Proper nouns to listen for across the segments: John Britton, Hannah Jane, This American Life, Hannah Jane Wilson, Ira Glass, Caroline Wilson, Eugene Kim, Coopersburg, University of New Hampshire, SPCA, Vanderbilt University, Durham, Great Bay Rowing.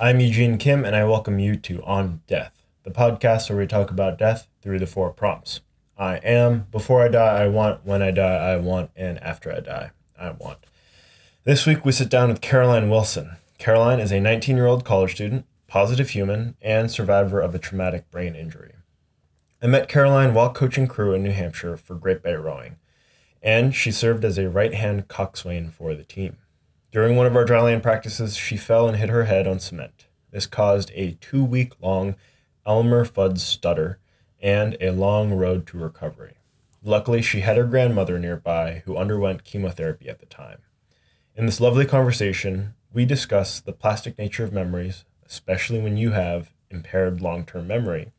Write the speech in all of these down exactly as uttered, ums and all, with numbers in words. I'm Eugene Kim, and I welcome you to On Death, the podcast where we talk about death through the four prompts. I am, before I die, I want, when I die, I want, and after I die, I want. This week, we sit down with Caroline Wilson. Caroline is a nineteen-year-old college student, positive human, and survivor of a traumatic brain injury. I met Caroline while coaching crew in New Hampshire for Great Bay Rowing, and she served as a right-hand coxswain for the team. During one of our dryland practices, she fell and hit her head on cement. This caused a two-week-long Elmer Fudd stutter and a long road to recovery. Luckily, she had her grandmother nearby who underwent chemotherapy at the time. In this lovely conversation, we discuss the plastic nature of memories, especially when you have impaired long-term memory,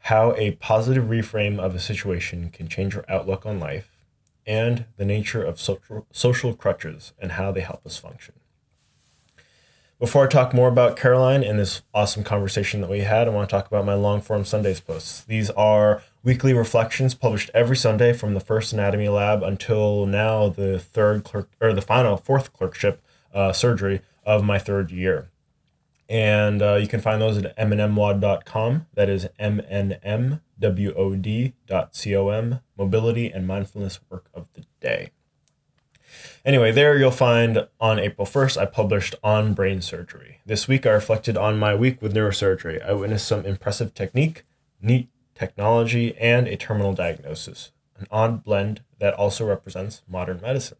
how a positive reframe of a situation can change your outlook on life, and the nature of social, social crutches and how they help us function. Before I talk more about Caroline and this awesome conversation that we had, I want to talk about my long-form Sundays posts. These are weekly reflections published every Sunday from the first anatomy lab until now, the third clerk or the final fourth clerkship uh, surgery of my third year. And uh, you can find those at m n m wad dot com. That is m n m wad dot com, Mobility and Mindfulness Work of the Day. Anyway, there you'll find on April first, I published On Brain Surgery. This week, I reflected on my week with neurosurgery. I witnessed some impressive technique, neat technology, and a terminal diagnosis, an odd blend that also represents modern medicine.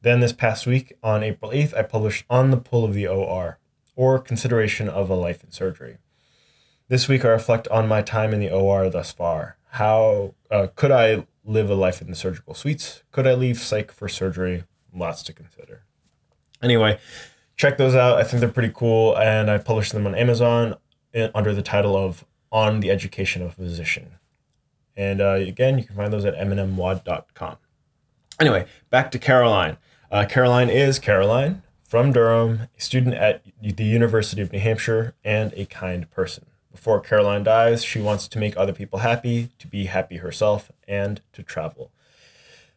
Then this past week, on April eighth, I published On the Pull of the O R, or Consideration of a Life in Surgery. This week, I reflect on my time in the O R thus far. How uh, could I live a life in the surgical suites? Could I leave psych for surgery? Lots to consider. Anyway, check those out. I think they're pretty cool, and I published them on Amazon under the title of On the Education of a Physician. And uh, again, you can find those at m n m wad dot com. Anyway, back to Caroline. Uh, Caroline is Caroline. From Durham, a student at the University of New Hampshire, and a kind person. Before Caroline dies, she wants to make other people happy, to be happy herself, and to travel.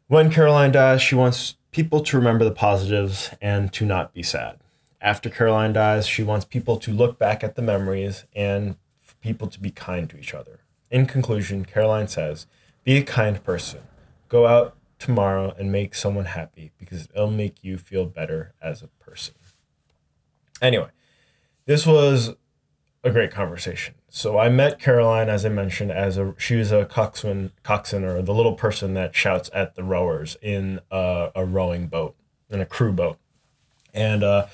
When Caroline dies, she wants people to remember the positives and to not be sad. After Caroline dies, she wants people to look back at the memories and for people to be kind to each other. In conclusion, Caroline says, "Be a kind person. Go out tomorrow and make someone happy because it'll make you feel better as a person." Anyway, this was a great conversation. So I met Caroline, as I mentioned, as a she was a coxswain, coxswain or the little person that shouts at the rowers in a, a rowing boat, in a crew boat. And uh,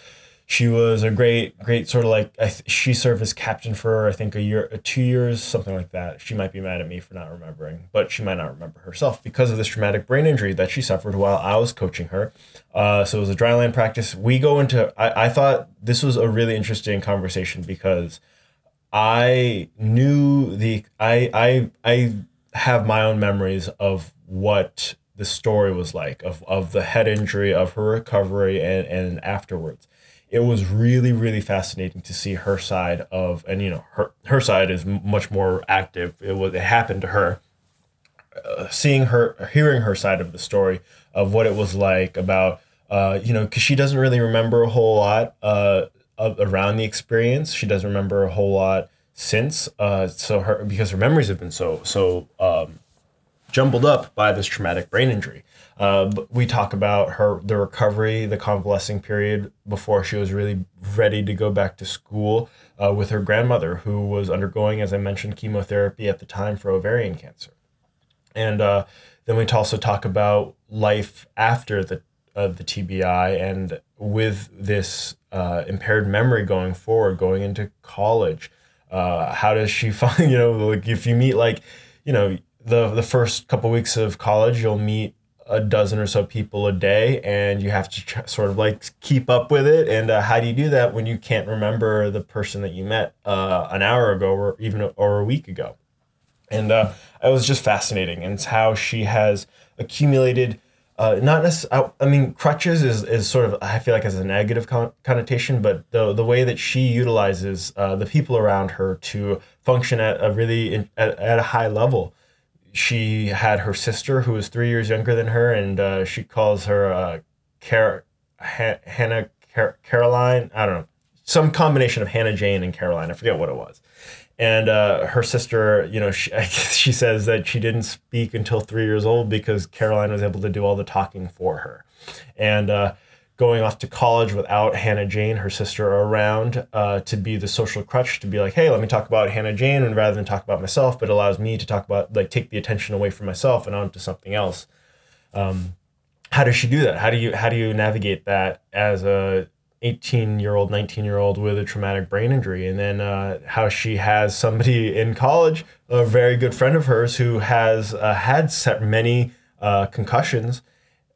she was a great, great sort of like, I th- she served as captain for, I think, a year, two years, something like that. She might be mad at me for not remembering, but she might not remember herself because of this traumatic brain injury that she suffered while I was coaching her. Uh, so it was a dryland practice. We go into, I, I thought this was a really interesting conversation because I knew the, I, I, I have my own memories of what the story was like, of, of the head injury, of her recovery, and, and afterwards. It was really, really fascinating to see her side of, and you know, her her side is much more active. It was it happened to her. Uh, seeing her, hearing her side of the story of what it was like about, uh, you know, because she doesn't really remember a whole lot uh of, around the experience. She doesn't remember a whole lot since. Uh, so her because her memories have been so so um, jumbled up by this traumatic brain injury. Uh, we talk about her, the recovery, the convalescing period before she was really ready to go back to school uh, with her grandmother, who was undergoing, as I mentioned, chemotherapy at the time for ovarian cancer. And uh, then we also talk about life after the of the T B I and with this uh, impaired memory going forward, going into college. Uh, how does she find, you know, like if you meet like, you know, the the first couple weeks of college, you'll meet a dozen or so people a day, and you have to try, sort of like keep up with it. And uh, how do you do that when you can't remember the person that you met uh, an hour ago or even or a week ago? And uh, it was just fascinating, and it's how she has accumulated uh, not necessarily. I mean, crutches is is sort of I feel like as a negative con- connotation, but the the way that she utilizes uh, the people around her to function at a really in, at, at a high level. She had her sister, who was three years younger than her, and uh, she calls her uh, Car- H- Hannah Car- Caroline. I don't know. some combination of Hannah Jane and Caroline. I forget what it was. And uh, her sister, you know, she, she says that she didn't speak until three years old because Caroline was able to do all the talking for her. And uh, going off to college without Hannah Jane, her sister, around uh, to be the social crutch, to be like, hey, let me talk about Hannah Jane, and rather than talk about myself, but it allows me to talk about, like, take the attention away from myself and onto something else. Um, how does she do that? How do you how do you navigate that as a eighteen-year-old, nineteen-year-old with a traumatic brain injury? And then uh, how she has somebody in college, a very good friend of hers who has uh, had many uh, concussions,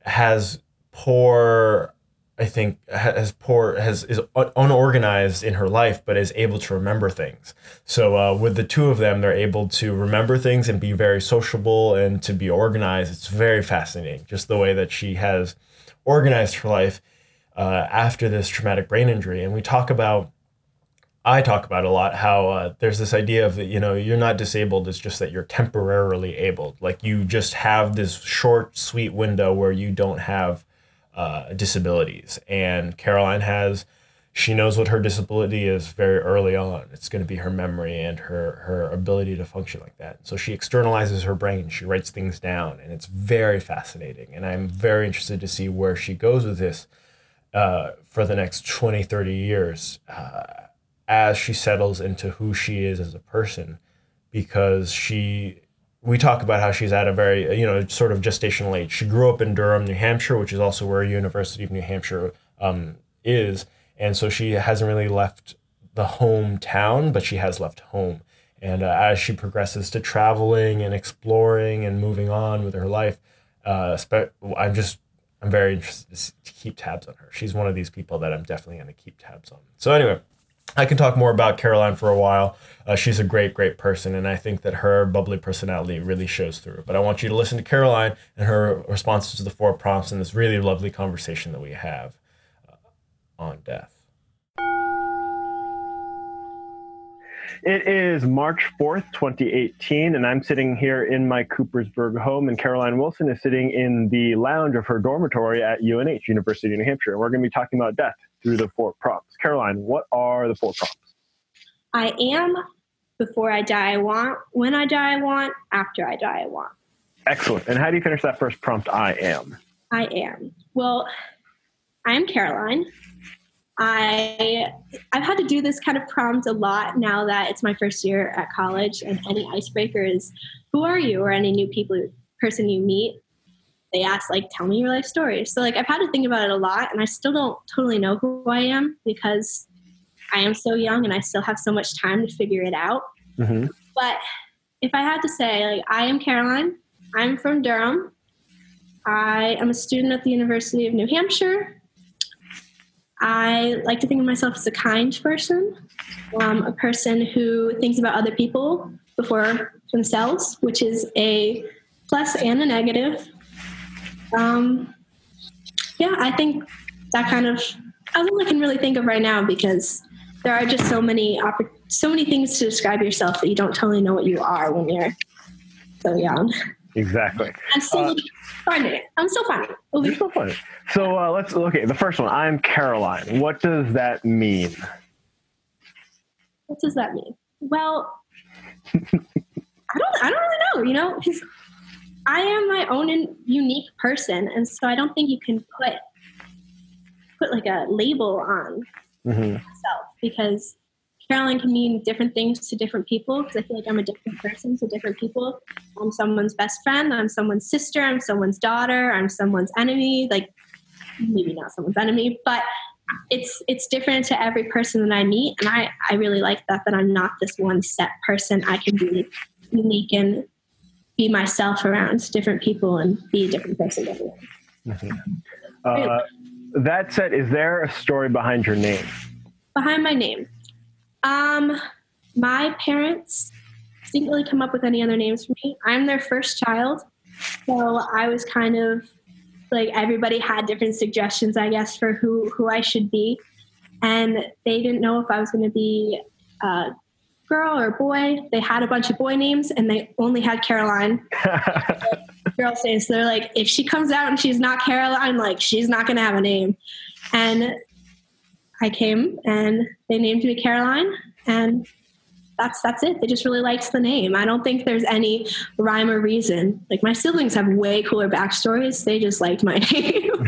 has poor, I think, has poor, has is unorganized in her life, but is able to remember things. So uh, with the two of them, they're able to remember things and be very sociable and to be organized. It's very fascinating, just the way that she has organized her life Uh, after this traumatic brain injury. And we talk about, I talk about a lot how uh, there's this idea of, you know, you're not disabled, it's just that you're temporarily abled. Like, you just have this short, sweet window where you don't have uh, disabilities. And Caroline has, she knows what her disability is very early on. It's going to be her memory and her, her ability to function like that. So she externalizes her brain, she writes things down, and it's very fascinating. And I'm very interested to see where she goes with this Uh, for the next twenty, thirty years uh, as she settles into who she is as a person, because she, we talk about how she's at a very, you know, sort of gestational age. She grew up in Durham, New Hampshire, which is also where University of New Hampshire um, is. And so she hasn't really left the hometown, but she has left home. And uh, as she progresses to traveling and exploring and moving on with her life, uh, I'm just, I'm very interested to keep tabs on her. She's one of these people that I'm definitely going to keep tabs on. So anyway, I can talk more about Caroline for a while. Uh, she's a great, great person, and I think that her bubbly personality really shows through. But I want you to listen to Caroline and her responses to the four prompts in this really lovely conversation that we have uh, on death. It is March fourth, twenty eighteen, and I'm sitting here in my Coopersburg home, and Caroline Wilson is sitting in the lounge of her dormitory at U N H, University of New Hampshire. And we're going to be talking about death through the four prompts. Caroline, what are the four prompts? I am, before I die I want, when I die I want, after I die I want. Excellent. And how do you finish that first prompt, I am? I am. Well, I'm Caroline. I, I've had to do this kind of prompt a lot now that it's my first year at college, and any icebreaker is, who are you? Or any new people, person you meet, they ask, like, tell me your life story. So, like, I've had to think about it a lot, and I still don't totally know who I am because I am so young and I still have so much time to figure it out. Mm-hmm. But if I had to say, like, I am Caroline, I'm from Durham, I am a student at the University of New Hampshire, I like to think of myself as a kind person, um, a person who thinks about other people before themselves, which is a plus and a negative. Um, yeah, I think that kind of, that's all I can really think of right now, because there are just so many oppor- so many things to describe yourself that you don't totally know what you are when you're so young. Exactly. I'm still uh, finding it. I'm still finding it. Okay. You're still finding it. So uh, let's, okay, the first one, I'm Caroline. What does that mean? What does that mean? Well, I don't I don't really know, you know, because I am my own in, unique person. And so I don't think you can put, put like a label on mm-hmm. myself, because Caroline can mean different things to different people, because I feel like I'm a different person to different people. I'm someone's best friend, I'm someone's sister, I'm someone's daughter, I'm someone's enemy, like maybe not someone's enemy, but it's it's different to every person that I meet. And I, I really like that, that I'm not this one set person. I can be unique and be myself around different people and be a different person to everyone. Mm-hmm. Uh, that said, is there a story behind your name? Behind my name? Um, my parents didn't really come up with any other names for me. I'm their first child. So I was kind of like, everybody had different suggestions, I guess, for who, who I should be. And they didn't know if I was going to be a girl or a boy. They had a bunch of boy names and they only had Caroline. Girl names. So they're like, if she comes out and she's not Caroline, like, she's not going to have a name. And I came and they named me Caroline, and that's, that's it. They just really liked the name. I don't think there's any rhyme or reason. Like, my siblings have way cooler backstories. They just liked my name.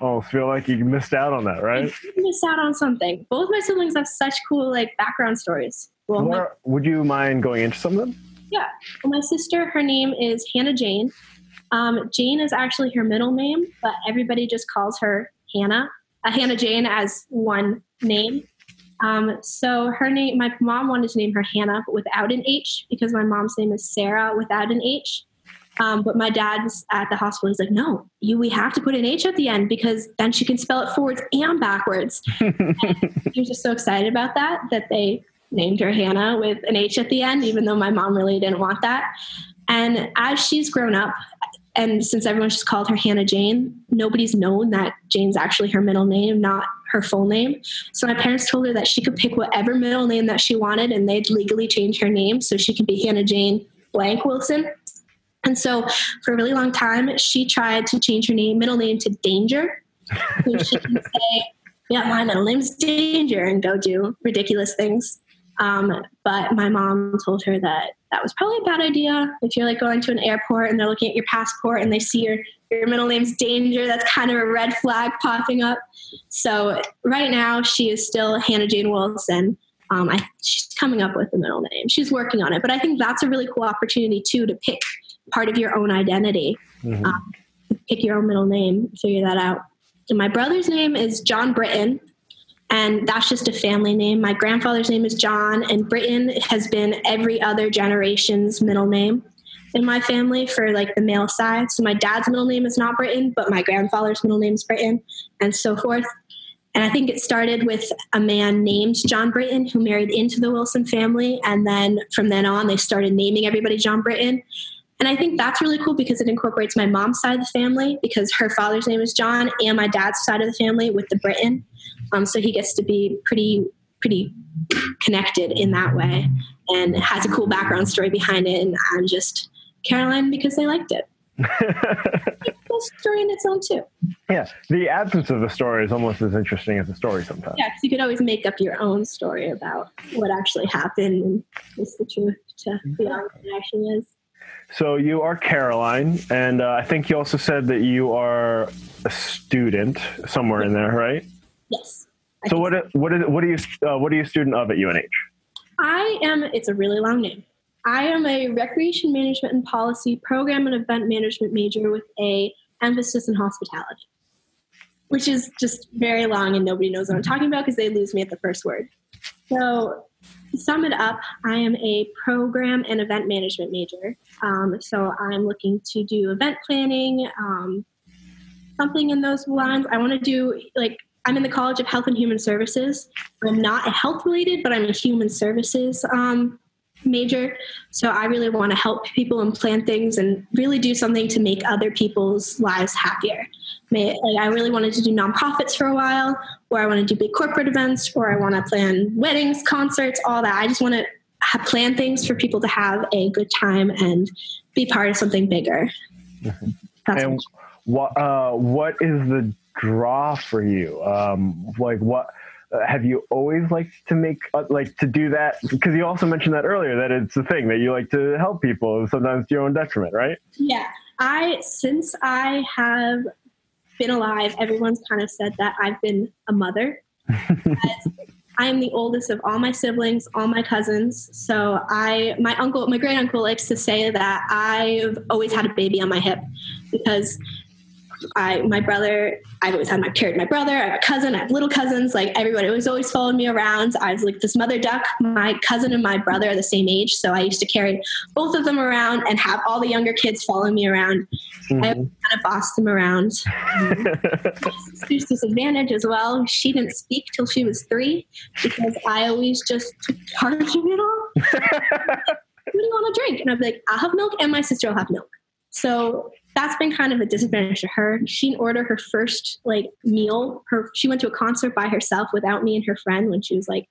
Oh, feel like you missed out on that, right? I missed out on something. Both my siblings have such cool, like, background stories. Well, Laura, my, would you mind going into some of them? Yeah. Well, my sister, her name is Hannah Jane. Um, Jane is actually her middle name, but everybody just calls her Hannah. Uh, Hannah Jane as one name. Um, so her name, my mom wanted to name her Hannah, but without an H, because my mom's name is Sarah without an H. Um, but my dad's at the hospital. He's like, no, you, we have to put an H at the end because then she can spell it forwards and backwards. And he was just so excited about that, that they named her Hannah with an H at the end, even though my mom really didn't want that. And as she's grown up, and since everyone's just called her Hannah Jane, nobody's known that Jane's actually her middle name, not her full name. So my parents told her that she could pick whatever middle name that she wanted, and they'd legally change her name so she could be Hannah Jane blank Wilson. And so for a really long time, she tried to change her name, middle name to Danger. So she can say, yeah, my middle name's Danger, and go do ridiculous things. Um, but my mom told her that that was probably a bad idea. If you're like going to an airport and they're looking at your passport and they see your, your middle name's Danger, that's kind of a red flag popping up. So right now she is still Hannah Jane Wilson. Um, I, she's coming up with a middle name. She's working on it, but I think that's a really cool opportunity too, to pick part of your own identity, mm-hmm. um, pick your own middle name, figure that out. And my brother's name is John Britton. And that's just a family name. My grandfather's name is John, and Britton has been every other generation's middle name in my family for like the male side. So my dad's middle name is not Britton, but my grandfather's middle name is Britton, and so forth. And I think it started with a man named John Britton who married into the Wilson family. And then from then on, they started naming everybody John Britton. And I think that's really cool because it incorporates my mom's side of the family, because her father's name is John, and my dad's side of the family with the Britton. Um, so he gets to be pretty, pretty connected in that way, and has a cool background story behind it. And I'm just Caroline because they liked it. It's a story in its own too. Yeah. The absence of the story is almost as interesting as the story sometimes. Yeah. 'Cause you could always make up your own story about what actually happened and what's the truth to beyond what it actually is. So you are Caroline, and uh, I think you also said that you are a student somewhere in there, right? Yes. I so what so. what is what are you uh, what are you a student of at U N H? I am. It's a really long name. I am a recreation management and policy program and event management major with a emphasis in hospitality, which is just very long and nobody knows what I'm talking about because they lose me at the first word. So. To sum it up, I am a program and event management major. Um, so I'm looking to do event planning, um, something in those lines. I want to do, like, I'm in the College of Health and Human Services. I'm not health related, but I'm a human services um, major. So I really want to help people and plan things and really do something to make other people's lives happier. Like, I really wanted to do nonprofits for a while, or I want to do big corporate events, or I want to plan weddings, concerts, all that. I just want to have, plan things for people to have a good time and be part of something bigger. Mm-hmm. That's and what, uh, what is the draw for you? Um, like what, uh, have you always liked to make, uh, like to do that? Because you also mentioned that earlier, that it's a thing that you like to help people, sometimes to your own detriment, right? Yeah. I, since I have been alive, everyone's kind of said that I've been a mother. I am the oldest of all my siblings, all my cousins. So I, my uncle, my great uncle likes to say that I've always had a baby on my hip, because I, my brother, I've always had my carried my brother, I have a cousin, I have little cousins, like everybody was always following me around. I was like this mother duck. My cousin and my brother are the same age, so I used to carry both of them around and have all the younger kids follow me around. Mm-hmm. I kind of bossed them around. My sister's disadvantage as well. She didn't speak till she was three because I always just took charge of it all. What do you want to drink? And I'd be like, I'll have milk, and my sister will have milk. So that's been kind of a disadvantage to her. She didn't order her first like meal. Her, she went to a concert by herself without me and her friend when she was like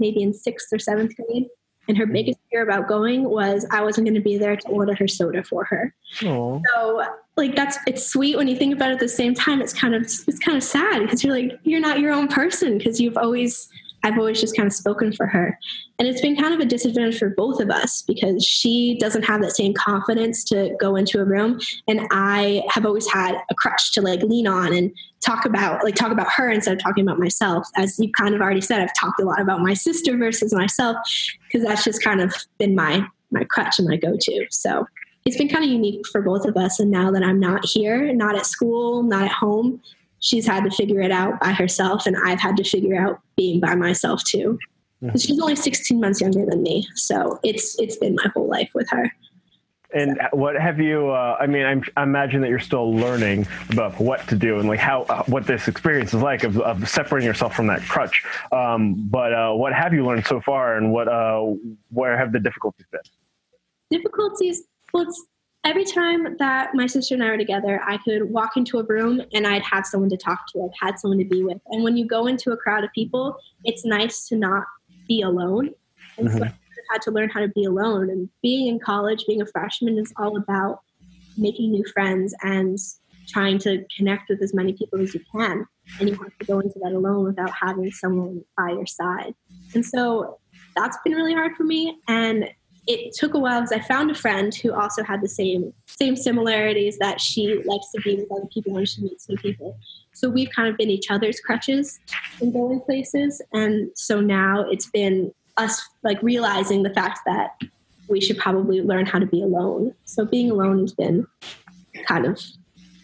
maybe in sixth or seventh grade. And her biggest fear about going was I wasn't going to be there to order her soda for her. Aww. So like, that's, it's sweet when you think about it. At the same time, it's kind of, it's kind of sad because you're like, you're not your own person. Cause you've always, I've always just kind of spoken for her. And it's been kind of a disadvantage for both of us because she doesn't have that same confidence to go into a room. And I have always had a crutch to like lean on and talk about, like talk about her instead of talking about myself. As you kind of already said, I've talked a lot about my sister versus myself because that's just kind of been my, my crutch and my go-to. So it's been kind of unique for both of us. And now that I'm not here, not at school, not at home, she's had to figure it out by herself, and I've had to figure out being by myself too. Yeah. She's only sixteen months younger than me, so it's it's been my whole life with her. And so. What have you? Uh, I mean, I'm, I imagine that you're still learning about what to do and like how uh, what this experience is like of, of separating yourself from that crutch. Um, but uh, what have you learned so far, and what uh, where have the difficulties been? Difficulties. Well, it's, every time that my sister and I were together, I could walk into a room and I'd have someone to talk to. I'd had someone to be with. And when you go into a crowd of people, it's nice to not be alone. And mm-hmm. so I had to learn how to be alone. And being in college, being a freshman is all about making new friends and trying to connect with as many people as you can. And you have to go into that alone without having someone by your side. And so that's been really hard for me. And it took a while because I found a friend who also had the same same similarities, that she likes to be with other people when she meets new people. So we've kind of been each other's crutches in going places. And so now it's been us like realizing the fact that we should probably learn how to be alone. So being alone has been kind of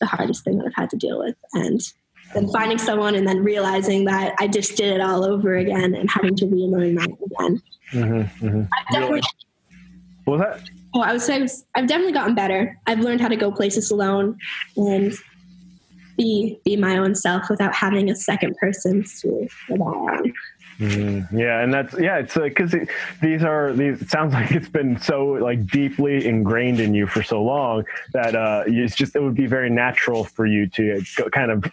the hardest thing that I've had to deal with. And then finding someone and then realizing that I just did it all over again and having to relearn that again. Mm-hmm, mm-hmm. I've definitely... What was that? Oh, I would say I've definitely gotten better. I've learned how to go places alone and be be my own self without having a second person to rely on. Mm, yeah, and that's yeah. It's because uh, it, these are these. It sounds like it's been so like deeply ingrained in you for so long that uh, it's just it would be very natural for you to go, kind of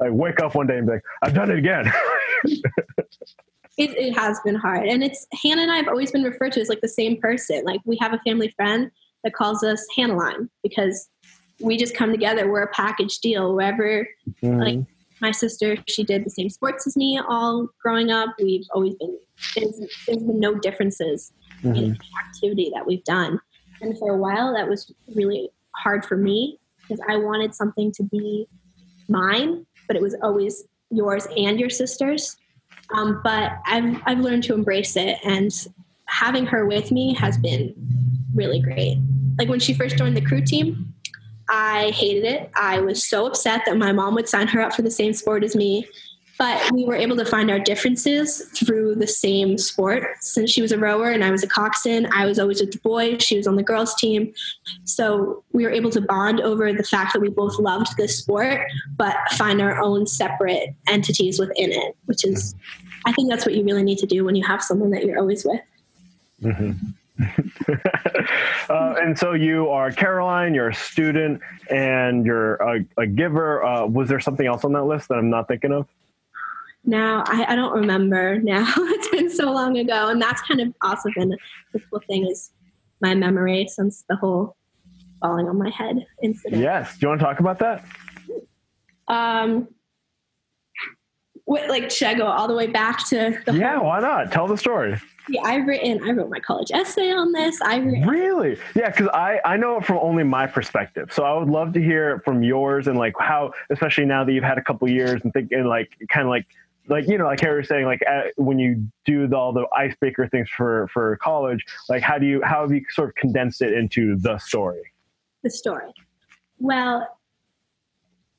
like wake up one day and be like, I've done it again. It, it has been hard. And it's Hannah and I have always been referred to as like the same person. Like we have a family friend that calls us Hannaline because we just come together. We're a package deal. Wherever, mm-hmm. like my sister, she did the same sports as me all growing up. We've always been, there's, there's been no differences mm-hmm. in the activity that we've done. And for a while that was really hard for me because I wanted something to be mine, but it was always yours and your sister's. Um, but I've, I've learned to embrace it, and having her with me has been really great. Like when she first joined the crew team, I hated it. I was so upset that my mom would sign her up for the same sport as me, but we were able to find our differences through the same sport. Since she was a rower and I was a coxswain, I was always with the boys. She was on the girls team. So we were able to bond over the fact that we both loved this sport, but find our own separate entities within it, which is, I think that's what you really need to do when you have someone that you're always with. Mm-hmm. uh, and so you are Caroline, you're a student, and you're a, a giver. Uh, was there something else on that list that I'm not thinking of? Now, I, I don't remember now. It's been so long ago. And that's kind of also been a cool thing is my memory since the whole falling on my head incident. Yes. Do you want to talk about that? Um, what, like, should I go all the way back to the Yeah, whole- why not? Tell the story. Yeah, I've written, I wrote my college essay on this. I wrote- Really? Yeah, because I, I know it from only my perspective. So I would love to hear from yours and, like, how, especially now that you've had a couple years and, think, and like, kind of, like, like, you know, like Harry was saying, like uh, when you do the, all the icebreaker things for, for college, like how do you, how have you sort of condensed it into the story? The story. Well,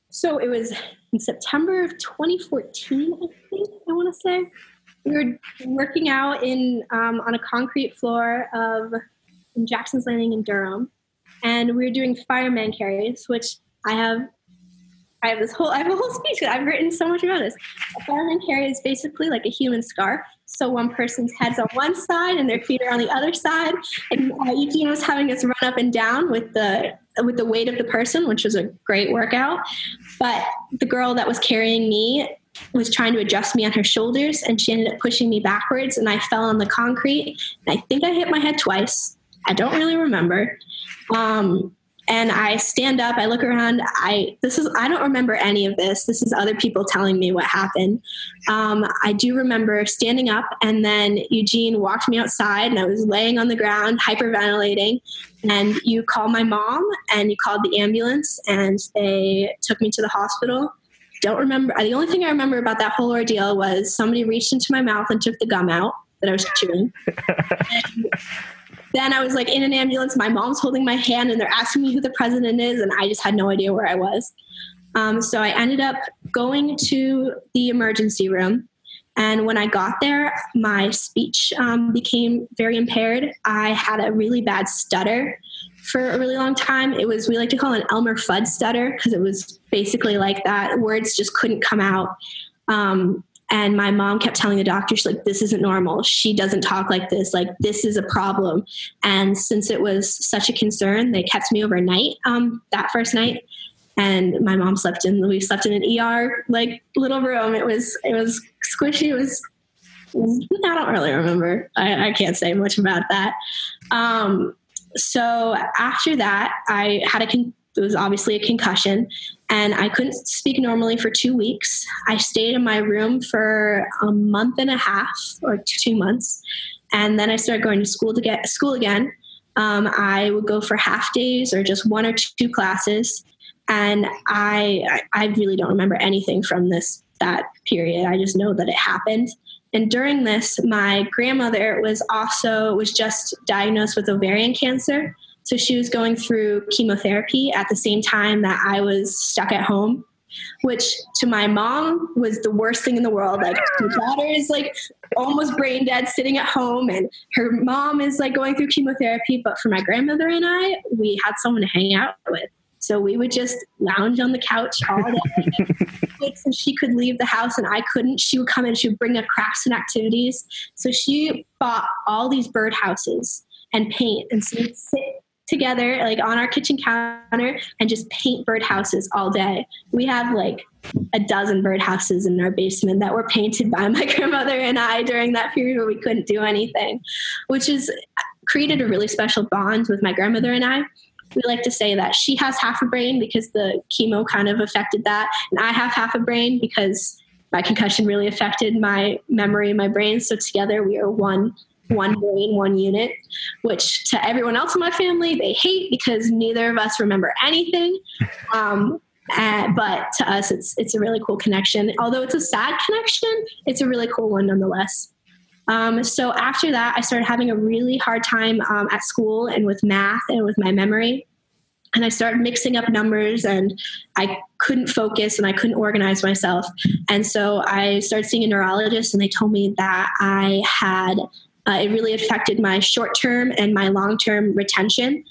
so it was in September of twenty fourteen, I think I want to say. We were working out in, um, on a concrete floor of in Jackson's Landing in Durham. And we were doing fireman carries, which I have I have this whole, I have a whole speech. I've written so much about this. A fireman carry is basically like a human scarf. So one person's head's on one side and their feet are on the other side. And uh, Eugene was having us run up and down with the, with the weight of the person, which was a great workout. But the girl that was carrying me was trying to adjust me on her shoulders, and she ended up pushing me backwards, and I fell on the concrete. I think I hit my head twice. I don't really remember. Um, and I stand up, I look around. I, this is, I don't remember any of this. This is other people telling me what happened. Um, I do remember standing up, and then Eugene walked me outside, and I was laying on the ground, hyperventilating. And you called my mom, and you called the ambulance, and they took me to the hospital. Don't remember. The only thing I remember about that whole ordeal was somebody reached into my mouth and took the gum out that I was chewing. Then I was like in an ambulance. My mom's holding my hand and they're asking me who the president is. And I just had no idea where I was. Um, so I ended up going to the emergency room. And when I got there, my speech um, became very impaired. I had a really bad stutter for a really long time. It was, we like to call it an Elmer Fudd stutter, because it was basically like that. Words just couldn't come out. Um, and my mom kept telling the doctor, she's like, this isn't normal. She doesn't talk like this. Like, this is a problem. And since it was such a concern, they kept me overnight um, that first night. And my mom slept in, we slept in an E R, like, little room. It was, it was squishy. It was, I don't really remember. I, I can't say much about that. Um, so after that, I had a, con- it was obviously a concussion, and I couldn't speak normally for two weeks. I stayed in my room for a month and a half or two months. And then I started going to school to get school again. Um, I would go for half days or just one or two classes. And I, I really don't remember anything from this, that period. I just know that it happened. And during this, my grandmother was also, was just diagnosed with ovarian cancer. So she was going through chemotherapy at the same time that I was stuck at home, which to my mom was the worst thing in the world. Like, her daughter is like almost brain dead sitting at home, and her mom is like going through chemotherapy. But for my grandmother and I, we had someone to hang out with. So we would just lounge on the couch all day. And she could leave the house and I couldn't. She would come and she would bring up crafts and activities. So she bought all these birdhouses and paint. And so we'd sit together like on our kitchen counter and just paint birdhouses all day. We have like a dozen birdhouses in our basement that were painted by my grandmother and I during that period where we couldn't do anything, which has created a really special bond with my grandmother and I. We like to say that she has half a brain because the chemo kind of affected that. And I have half a brain because my concussion really affected my memory and my brain. So together we are one, one brain, one unit, which to everyone else in my family, they hate because neither of us remember anything. Um, uh, but to us, it's, it's a really cool connection. Although it's a sad connection, it's a really cool one nonetheless. Um, so after that, I started having a really hard time um, at school and with math and with my memory. And I started mixing up numbers and I couldn't focus and I couldn't organize myself. And so I started seeing a neurologist and they told me that I had, uh, it really affected my short-term and my long-term retention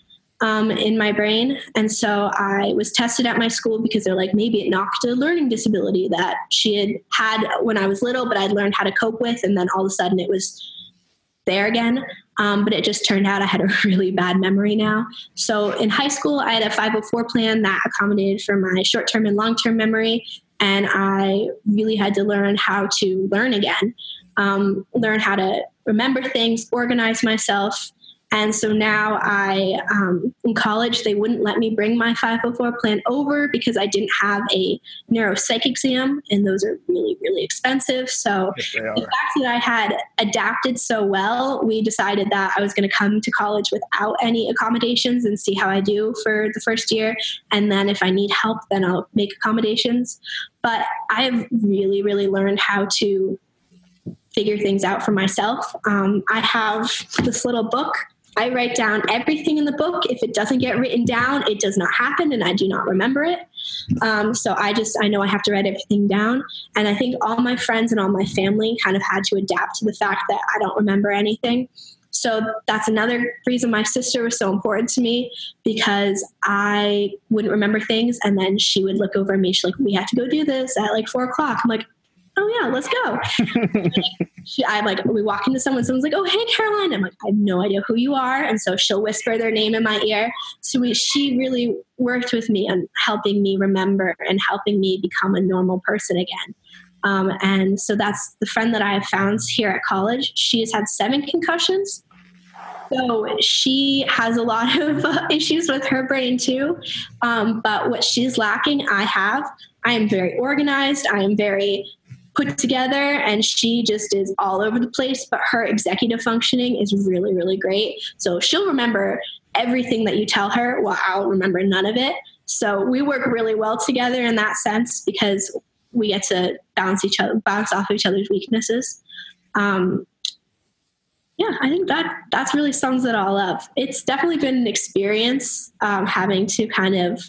um, in my brain. And so I was tested at my school because they're like, maybe it knocked a learning disability that she had had when I was little, but I'd learned how to cope with. And then all of a sudden it was there again. Um, but it just turned out I had a really bad memory now. So in high school, I had a five oh four plan that accommodated for my short-term and long-term memory. And I really had to learn how to learn again, um, learn how to remember things, organize myself. And so now I, um, in college, they wouldn't let me bring my five oh four plan over because I didn't have a neuropsych exam, and those are really, really expensive. So yes, the fact that I had adapted so well, we decided that I was going to come to college without any accommodations and see how I do for the first year. And then if I need help, then I'll make accommodations. But I've really, really learned how to figure things out for myself. Um, I have this little book. I write down everything in the book. If it doesn't get written down, it does not happen and I do not remember it. Um, so I just, I know I have to write everything down. And I think all my friends and all my family kind of had to adapt to the fact that I don't remember anything. So that's another reason my sister was so important to me, because I wouldn't remember things. And then she would look over at me. She's like, we have to go do this at like four o'clock. I'm like, oh yeah, let's go. she, I'm like, we walk into someone, someone's like, oh, hey, Caroline. I'm like, I have no idea who you are. And so she'll whisper their name in my ear. So we, she really worked with me on helping me remember and helping me become a normal person again. Um, and so that's the friend that I have found here at college. She has had seven concussions. So she has a lot of uh, issues with her brain too. Um, but what she's lacking, I have. I am very organized. I am very put together, and she just is all over the place, but her executive functioning is really, really great. So she'll remember everything that you tell her, while I'll remember none of it. So we work really well together in that sense, because we get to bounce each other, bounce off each other's weaknesses. Um, yeah, I think that that's really sums it all up. It's definitely been an experience um, having to kind of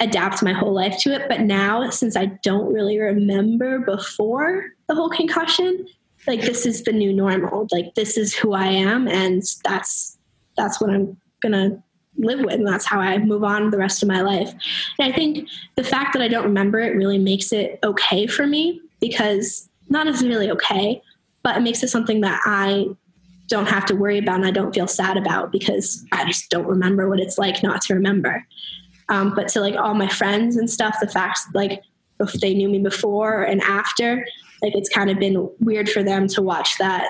adapt my whole life to it. But now, since I don't really remember before the whole concussion, like, this is the new normal. Like, this is who I am. And that's, that's what I'm going to live with. And that's how I move on the rest of my life. And I think the fact that I don't remember it really makes it okay for me, because not necessarily okay, but it makes it something that I don't have to worry about. And I don't feel sad about, because I just don't remember what it's like not to remember. Um, but to like all my friends and stuff, the facts, like if they knew me before and after, like, it's kind of been weird for them to watch that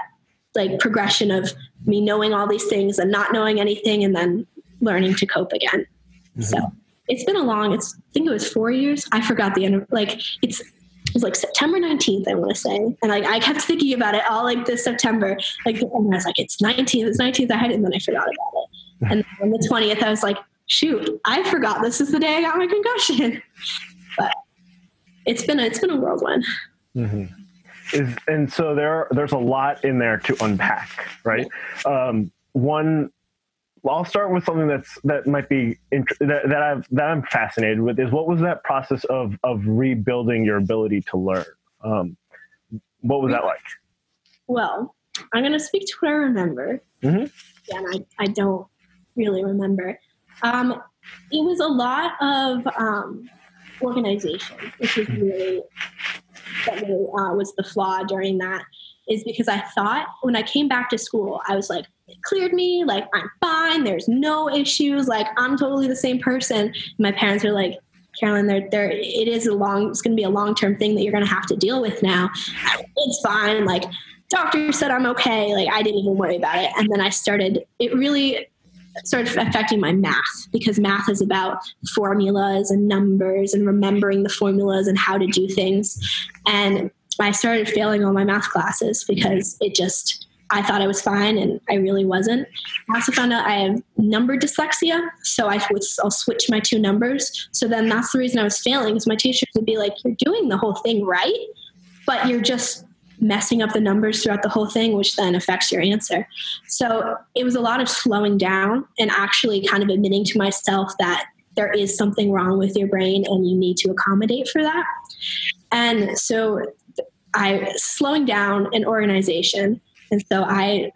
like progression of me knowing all these things and not knowing anything and then learning to cope again. Mm-hmm. So it's been a long, it's, I think it was four years. I forgot the end. Like it's, it was like September nineteenth, I want to say. And like, I kept thinking about it all like this September, like, and I was like, it's nineteenth, it's nineteenth. I had it. And then I forgot about it. And then on the twentieth, I was like, shoot, I forgot this is the day I got my concussion. But it's been a, it's been a whirlwind. Mm-hmm. Is, and so there, there's a lot in there to unpack, right? Um, one, well, I'll start with something that's that might be int- that, that I've that I'm fascinated with is, what was that process of of rebuilding your ability to learn? Um, what was that like? Well, I'm going to speak to what I remember. Mm-hmm. Yeah, and I I don't really remember. Um, it was a lot of, um, organization, which was really, that really, uh, was the flaw during that, is because I thought when I came back to school, I was like, it cleared me. Like, I'm fine. There's no issues. Like, I'm totally the same person. My parents were like, Caroline, there, there, it is a long, it's going to be a long-term thing that you're going to have to deal with now. It's fine. Like, doctor said I'm okay. Like, I didn't even worry about it. And then I started, it really started affecting my math, because math is about formulas and numbers and remembering the formulas and how to do things. And I started failing all my math classes because it just, I thought I was fine and I really wasn't. I also found out I have number dyslexia. So I would, I'll switch my two numbers. So then that's the reason I was failing, is my teachers would be like, you're doing the whole thing right, but you're just messing up the numbers throughout the whole thing, which then affects your answer. So it was a lot of slowing down and actually kind of admitting to myself that there is something wrong with your brain and you need to accommodate for that. And so I slowing down and organization. And so I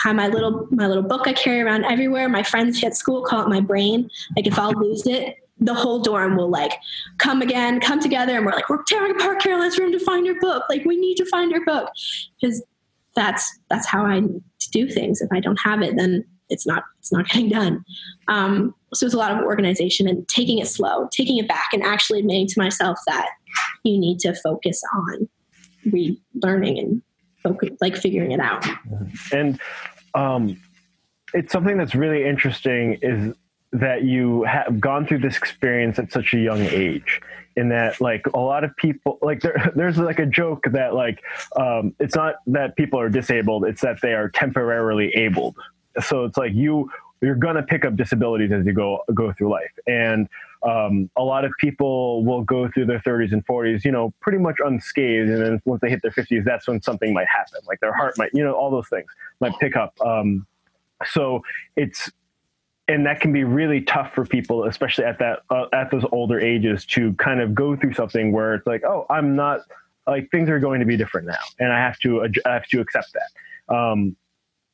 have my little, my little book I carry around everywhere. My friends at school call it my brain. Like, if I'll lose it, the whole dorm will like come again, come together. And we're like, we're tearing apart Caroline's room to find your book. Like, we need to find your book. Cause that's, that's how I do things. If I don't have it, then it's not, it's not getting done. Um, so it's a lot of organization and taking it slow, taking it back, and actually admitting to myself that you need to focus on relearning and focus, like figuring it out. And, um, it's something that's really interesting is, that you have gone through this experience at such a young age, in that like a lot of people, like there, there's like a joke that like, um, it's not that people are disabled, it's that they are temporarily abled. So it's like you, you're going to pick up disabilities as you go, go through life. And, um, a lot of people will go through their thirties and forties, you know, pretty much unscathed. And then once they hit their fifties, that's when something might happen. Like their heart might, you know, all those things might pick up. Um, so it's, and that can be really tough for people, especially at that, uh, at those older ages, to kind of go through something where it's like, oh, I'm not, like, things are going to be different now. And I have to, I have to accept that. Um,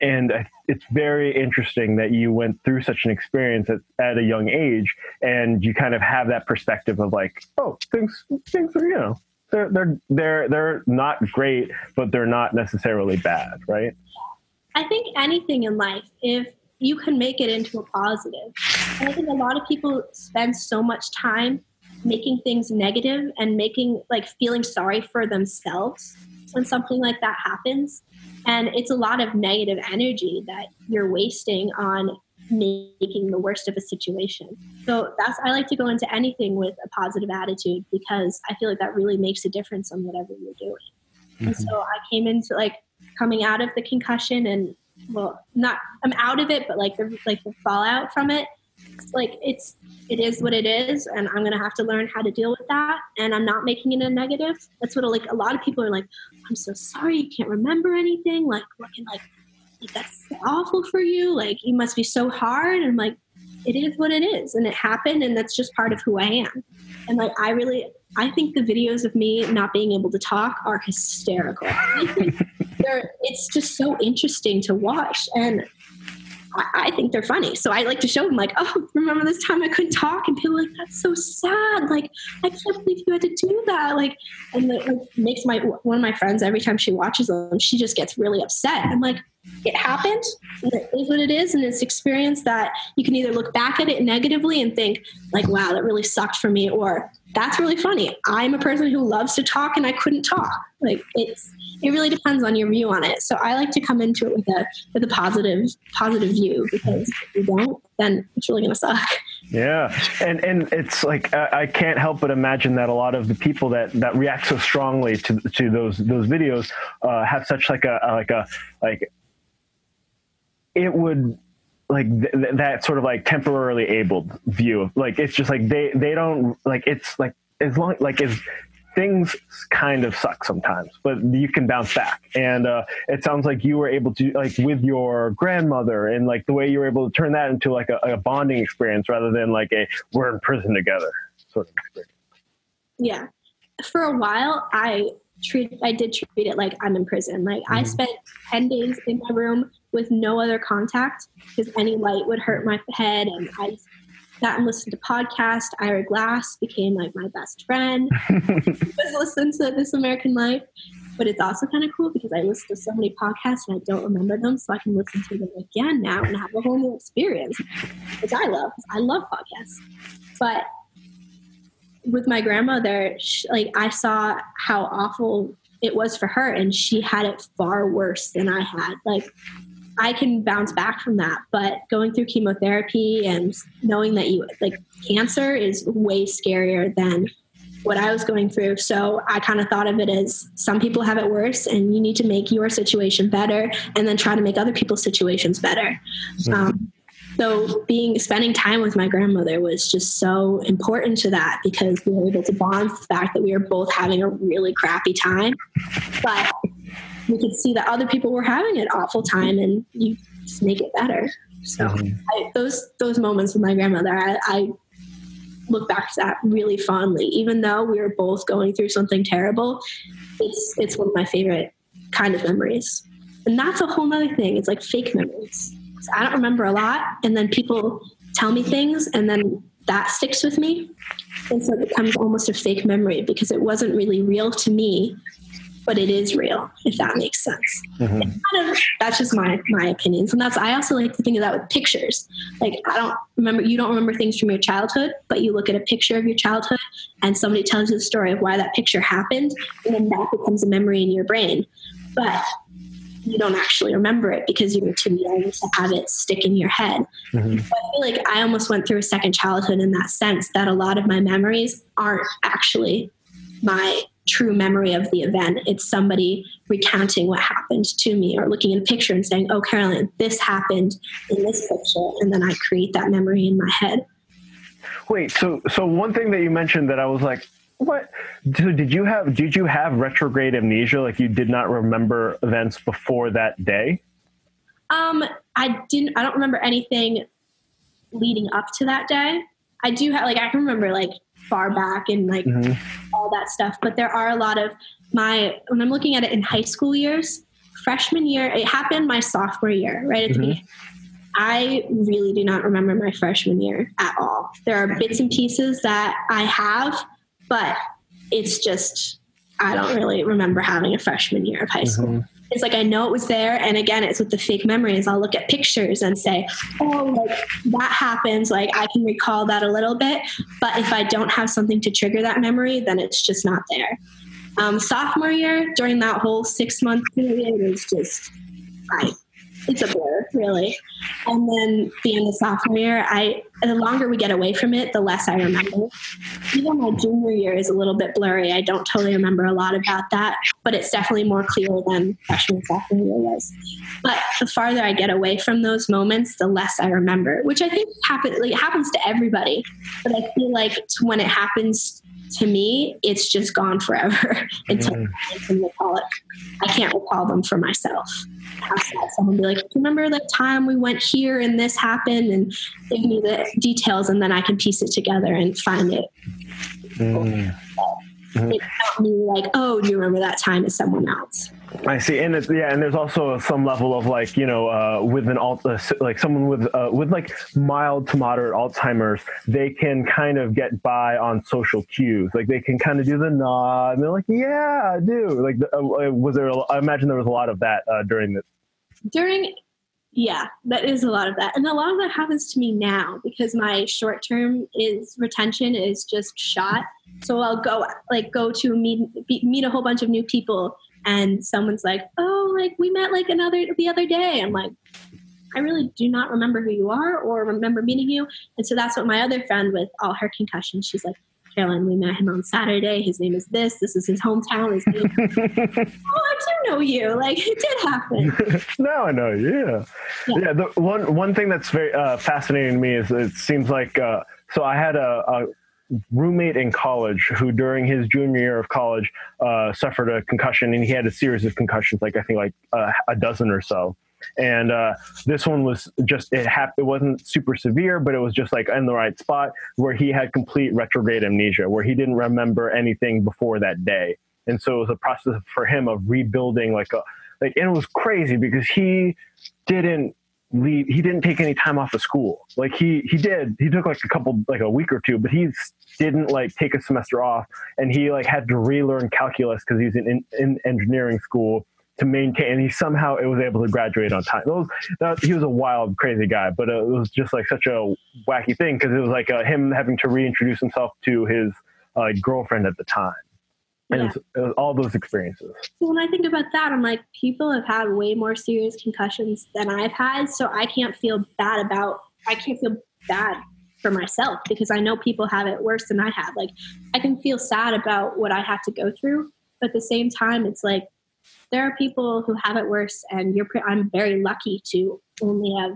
and it's very interesting that you went through such an experience at, at a young age, and you kind of have that perspective of like, oh, things, things are, you know, they're, they're, they're, they're not great, but they're not necessarily bad. Right. I think anything in life, if you can make it into a positive. And I think a lot of people spend so much time making things negative and making, like, feeling sorry for themselves when something like that happens. And it's a lot of negative energy that you're wasting on making the worst of a situation. So that's, I like to go into anything with a positive attitude, because I feel like that really makes a difference on whatever you're doing. Mm-hmm. And so I came into, like, coming out of the concussion and, well, not, I'm out of it, but like the, like the fallout from it, it's like, it's, it is what it is. And I'm going to have to learn how to deal with that. And I'm not making it a negative. That's what, like, a lot of people are like, I'm so sorry, you can't remember anything. Like, looking like, like, that's awful for you. Like, you must be so hard. And like, it is what it is. And it happened. And that's just part of who I am. And like, I really, I think the videos of me not being able to talk are hysterical. I think they're, it's just so interesting to watch. And I think they're funny. So I like to show them, like, oh, remember this time I couldn't talk? And people are like, that's so sad. Like, I can't believe you had to do that. Like, and it, like, makes my, one of my friends, every time she watches them, she just gets really upset. I'm like, it happened. And it is what it is. And it's experience that you can either look back at it negatively and think like, wow, that really sucked for me. Or that's really funny. I'm a person who loves to talk and I couldn't talk. Like, it's, it really depends on your view on it. So I like to come into it with a with a positive positive view, because if you don't, then it's really going to suck. Yeah. And and it's like, I, I can't help but imagine that a lot of the people that, that react so strongly to to those those videos uh, have such like a like a like it would like th- that sort of like temporarily abled view. Like, it's just like they they don't like, it's like, as long like as things kind of suck sometimes, but you can bounce back. And uh, it sounds like you were able to, like, with your grandmother and like the way you were able to turn that into like a, a bonding experience rather than like a we're in prison together sort of experience. Yeah. For a while, I treat I did treat it like I'm in prison. Like, mm-hmm. I spent ten days in my room with no other contact because any light would hurt my head, and I sat and listened to podcasts. Ira Glass became like my best friend. I listened to This American Life, but it's also kind of cool because I listen to so many podcasts and I don't remember them, so I can listen to them again now and have a whole new experience, which I love. I love podcasts. But with my grandmother, she, like, I saw how awful it was for her, and she had it far worse than I had. Like, I can bounce back from that, but going through chemotherapy and knowing that you, like, cancer is way scarier than what I was going through. So I kind of thought of it as some people have it worse and you need to make your situation better and then try to make other people's situations better. Mm-hmm. Um, so being, spending time with my grandmother was just so important to that, because we were able to bond the fact that we were both having a really crappy time, but we could see that other people were having an awful time, and you just make it better. So mm-hmm. I, those those moments with my grandmother, I, I look back to that really fondly. Even though we were both going through something terrible, it's it's one of my favorite kind of memories. And that's a whole nother thing. It's like fake memories. So I don't remember a lot, and then people tell me things, and then that sticks with me. And so it becomes almost a fake memory because it wasn't really real to me, but it is real, if that makes sense. Mm-hmm. Kind of, that's just my, my opinions. And that's, I also like to think of that with pictures. Like, I don't remember, you don't remember things from your childhood, but you look at a picture of your childhood and somebody tells you the story of why that picture happened. And then that becomes a memory in your brain, but you don't actually remember it because you were too young to have it stick in your head. Mm-hmm. So I feel like I almost went through a second childhood in that sense, that a lot of my memories aren't actually my true memory of the event. It's somebody recounting what happened to me, or looking at a picture and saying, oh, Caroline, this happened in this picture. And then I create that memory in my head. Wait, so, so one thing that you mentioned that I was like, what? So did you have, did you have retrograde amnesia? Like, you did not remember events before that day? Um, I didn't, I don't remember anything leading up to that day. I do have, like, I can remember, like, far back and, like, mm-hmm. all that stuff. But there are a lot of my, when I'm looking at it in high school years, freshman year, it happened my sophomore year, right at mm-hmm. the beginning. I really do not remember my freshman year at all. There are bits and pieces that I have, but it's just, I don't really remember having a freshman year of high school. Mm-hmm. It's like, I know it was there. And again, it's with the fake memories. I'll look at pictures and say, oh, like that happens. Like I can recall that a little bit, but if I don't have something to trigger that memory, then it's just not there. Um, sophomore year, during that whole six month period, it was just, I, it's a blur really. And then the end of sophomore year, I, the longer we get away from it, the less I remember. Even my junior year is a little bit blurry. I don't totally remember a lot about that, but it's definitely more clear than freshman and sophomore year was. But the farther I get away from those moments, the less I remember, which I think happen, like, happens to everybody. But I feel like when it happens to me, it's just gone forever until mm. I can recall it. I can't recall them for myself. I'll have someone be like, remember that time we went here and this happened, and give me the details, and then I can piece it together and find it. Mm. So mm. It's not me like, oh, do you remember that time as someone else? I see. And it's, yeah. And there's also some level of like, you know, uh, with an alt, uh, like someone with, uh, with like mild to moderate Alzheimer's, they can kind of get by on social cues. Like they can kind of do the nod and they're like, yeah, I do. Like, the, uh, was there, a, I imagine there was a lot of that uh, during this. During, yeah, that is a lot of that. And a lot of that happens to me now because my short term is retention is just shot. So I'll go like, go to meet, meet a whole bunch of new people. And someone's like, oh, like we met like another the other day. I'm like, I really do not remember who you are or remember meeting you. And so that's what my other friend with all her concussions, she's like, Caroline, we met him on Saturday. His name is this. This is his hometown. His name is- oh, I do know you. Like it did happen. Now I know you. Yeah. Yeah. yeah the one one thing that's very uh, fascinating to me is it seems like uh, so I had a. a roommate in college who during his junior year of college uh suffered a concussion, and he had a series of concussions, like I think like uh, a dozen or so, and uh this one was just it happened it wasn't super severe, but it was just like in the right spot where he had complete retrograde amnesia, where he didn't remember anything before that day. And so it was a process for him of rebuilding like a like and it was crazy because he didn't leave he didn't take any time off of school. Like he he did he took like a couple like a week or two, but he didn't like take a semester off, and he like had to relearn calculus because he was in, in, in engineering school to maintain, and he somehow it was able to graduate on time. It was, that, he was a wild crazy guy, but uh, it was just like such a wacky thing because it was like uh, him having to reintroduce himself to his uh, girlfriend at the time. And yeah. it was, it was all those experiences. So when I think about that, I'm like, people have had way more serious concussions than I've had. So I can't feel bad about, I can't feel bad for myself because I know people have it worse than I have. Like I can feel sad about what I have to go through, but at the same time, it's like, there are people who have it worse, and you're, pre- I'm very lucky to only have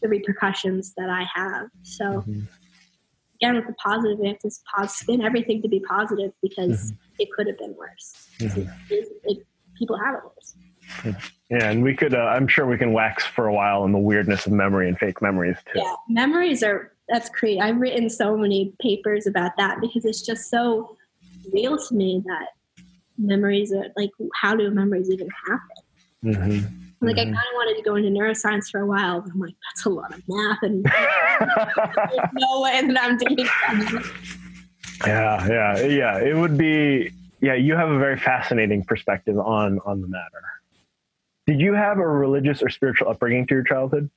the repercussions that I have. So mm-hmm. Again, with the positive, we have to spin everything to be positive because mm-hmm. it could have been worse. Mm-hmm. It, it, it, people have it worse. Yeah. yeah, and we could, uh, I'm sure we can wax for a while on the weirdness of memory and fake memories too. Yeah, memories are, that's crazy. I've written so many papers about that because it's just so real to me that memories are, like, how do memories even happen? Mm-hmm. Like, mm-hmm. I kind of wanted to go into neuroscience for a while, but I'm like, that's a lot of math, and there's no way that I'm doing that. Yeah, yeah, yeah. It would be, yeah, you have a very fascinating perspective on, on the matter. Did you have a religious or spiritual upbringing to your childhood?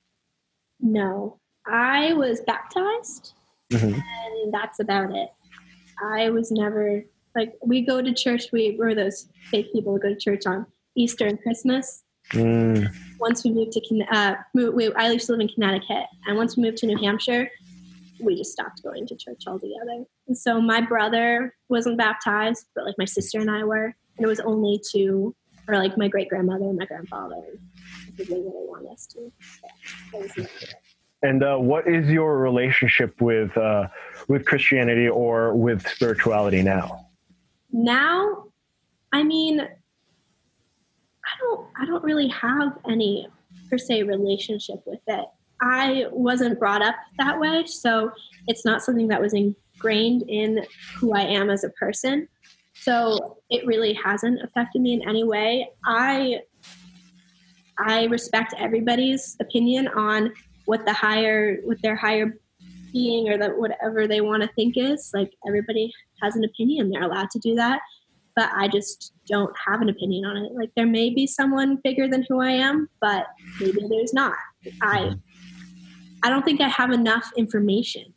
No. I was baptized, mm-hmm. and that's about it. I was never, like, we go to church, we were those fake people who go to church on Easter and Christmas. Mm. Once we moved to uh, we, I used to live in Connecticut, and once we moved to New Hampshire, we just stopped going to church altogether. And so my brother wasn't baptized, but like my sister and I were, and it was only to, or like my great grandmother and my grandfather, they really wanted us to. Yeah. And uh, what is your relationship with uh, with Christianity or with spirituality now? Now, I mean. I don't, I don't really have any per se relationship with it. I wasn't brought up that way, so it's not something that was ingrained in who I am as a person. So it really hasn't affected me in any way. I, I respect everybody's opinion on what the higher, what their higher being or that whatever they want to think is. Like everybody has an opinion; they're allowed to do that. but I just don't have an opinion on it. Like, there may be someone bigger than who I am, but maybe there's not. I, I don't think I have enough information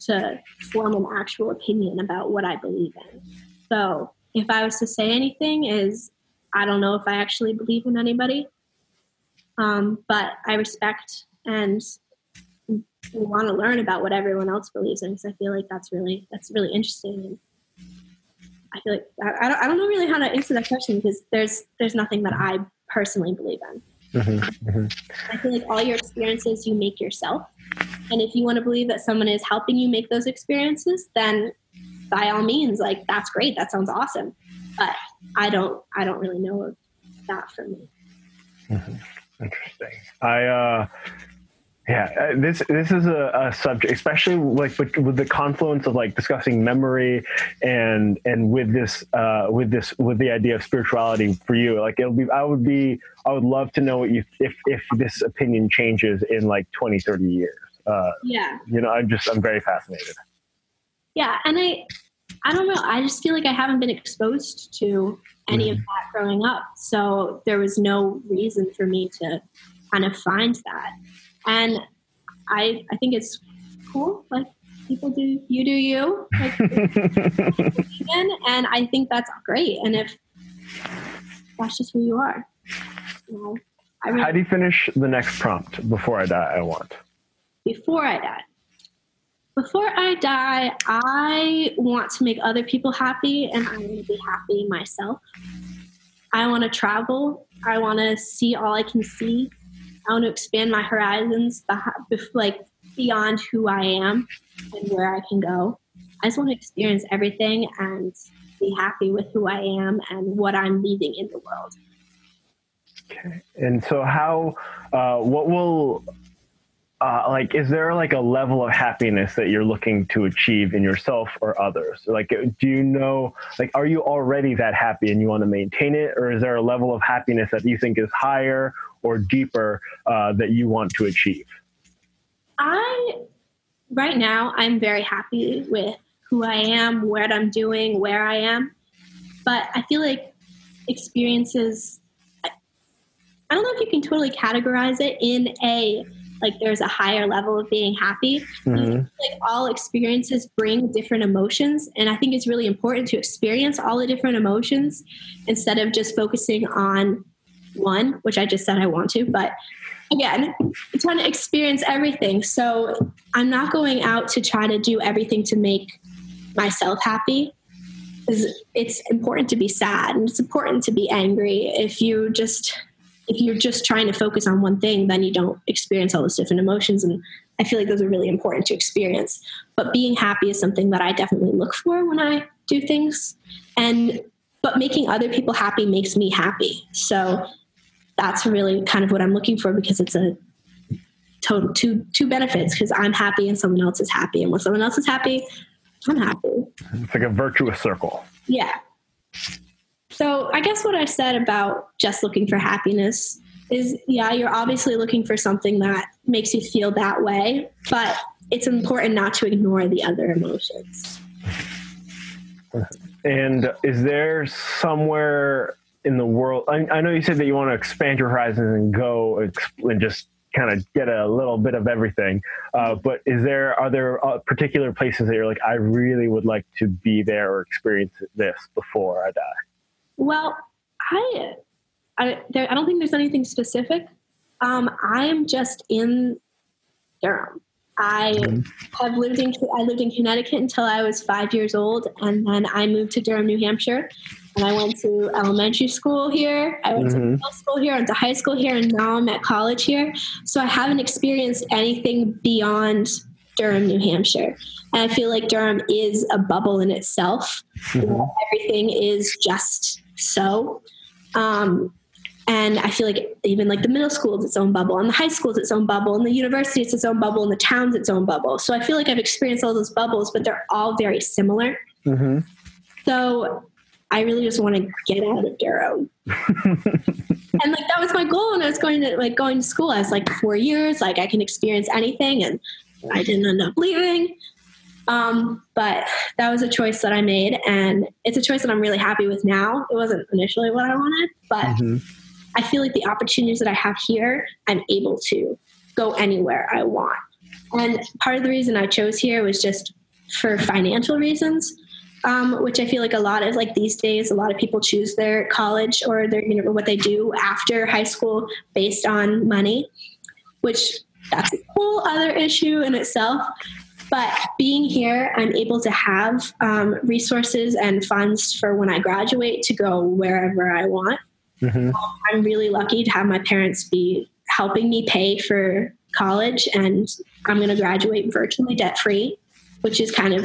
to form an actual opinion about what I believe in. So if I was to say anything, is I don't know if I actually believe in anybody, um, but I respect and want to learn about what everyone else believes in, because I feel like that's really that's really interesting. And I feel like I, I, don't, I don't know really how to answer that question, because there's there's nothing that I personally believe in. Mm-hmm, mm-hmm. I feel like all your experiences you make yourself, and if you want to believe that someone is helping you make those experiences, then by all means, like, that's great, that sounds awesome. But I don't I don't really know of that for me. Mm-hmm. Interesting. I uh yeah this this is a, a subject, especially like with, with the confluence of like discussing memory and and with this uh with this with the idea of spirituality for you. Like, it'll be I would be I would love to know what you if if this opinion changes in like twenty, thirty years. Uh yeah. You know, I'm just I'm very fascinated. Yeah, and I I don't know. I just feel like I haven't been exposed to any mm-hmm. of that growing up. So there was no reason for me to kind of find that. And I I think it's cool. Like, people do, you do you. Like, and I think that's great. And if that's just who you are. You know, I really, how do you finish the next prompt? Before I die, I want. Before I die. Before I die, I want to make other people happy, and I want to be happy myself. I want to travel. I want to see all I can see. I want to expand my horizons, like, beyond who I am and where I can go. I just want to experience everything and be happy with who I am and what I'm leaving in the world. Okay. And so how, uh, what will... Uh, like, is there like a level of happiness that you're looking to achieve in yourself or others? Like, do you know, like, are you already that happy and you want to maintain it? Or is there a level of happiness that you think is higher or deeper uh, that you want to achieve? I, right now, I'm very happy with who I am, what I'm doing, where I am. But I feel like experiences, I, I don't know if you can totally categorize it in a... like, there's a higher level of being happy. Mm-hmm. Like, all experiences bring different emotions. And I think it's really important to experience all the different emotions instead of just focusing on one, which I just said I want to. But again, I'm trying to experience everything. So I'm not going out to try to do everything to make myself happy. Because it's important to be sad and it's important to be angry. If you just... If you're just trying to focus on one thing, then you don't experience all those different emotions. And I feel like those are really important to experience. But being happy is something that I definitely look for when I do things. And but making other people happy makes me happy. So that's really kind of what I'm looking for, because it's a total two two benefits, because I'm happy and someone else is happy. And when someone else is happy, I'm happy. It's like a virtuous circle. Yeah. So I guess what I said about just looking for happiness is, yeah, you're obviously looking for something that makes you feel that way, but it's important not to ignore the other emotions. And is there somewhere in the world, I, I know you said that you want to expand your horizons and go exp- and just kind of get a little bit of everything. Uh, but is there, are there particular places that you're like, I really would like to be there or experience this before I die? Well, I, I, there, I don't think there's anything specific. Um, I am just in Durham. I mm-hmm. have lived in, I lived in Connecticut until I was five years old. And then I moved to Durham, New Hampshire. And I went to elementary school here. I went mm-hmm. to middle school here, I went to high school here. And now I'm at college here. So I haven't experienced anything beyond Durham, New Hampshire. And I feel like Durham is a bubble in itself. Mm-hmm. Everything is just so. Um, and I feel like even like the middle school is its own bubble, and the high school is its own bubble, and the university is its own bubble, and the town's its own bubble. So I feel like I've experienced all those bubbles, but they're all very similar. Mm-hmm. So I really just want to get out of Durham. And like, that was my goal when I was going to like going to school. I was like, four years, like I can experience anything. And I didn't end up leaving. Um, but that was a choice that I made, and it's a choice that I'm really happy with now. It wasn't initially what I wanted, but mm-hmm. I feel like the opportunities that I have here, I'm able to go anywhere I want. And part of the reason I chose here was just for financial reasons, um, which I feel like a lot of like these days, a lot of people choose their college or their, you know, what they do after high school based on money, which that's a whole other issue in itself. But being here, I'm able to have um, resources and funds for when I graduate to go wherever I want. Mm-hmm. Um, I'm really lucky to have my parents be helping me pay for college, and I'm going to graduate virtually debt-free, which is kind of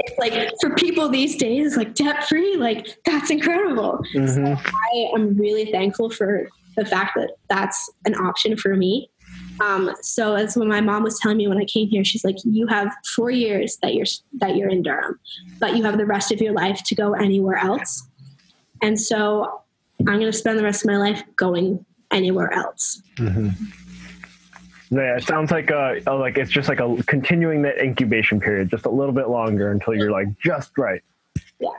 it's like for people these days, like debt-free, like that's incredible. Mm-hmm. So I am really thankful for the fact that that's an option for me. Um, so that's when my mom was telling me when I came here, she's like, you have four years that you're, that you're in Durham, but you have the rest of your life to go anywhere else. And so I'm going to spend the rest of my life going anywhere else. Mm-hmm. Yeah, it sounds like a, like it's just like a continuing that incubation period, just a little bit longer until you're like just right. Yeah.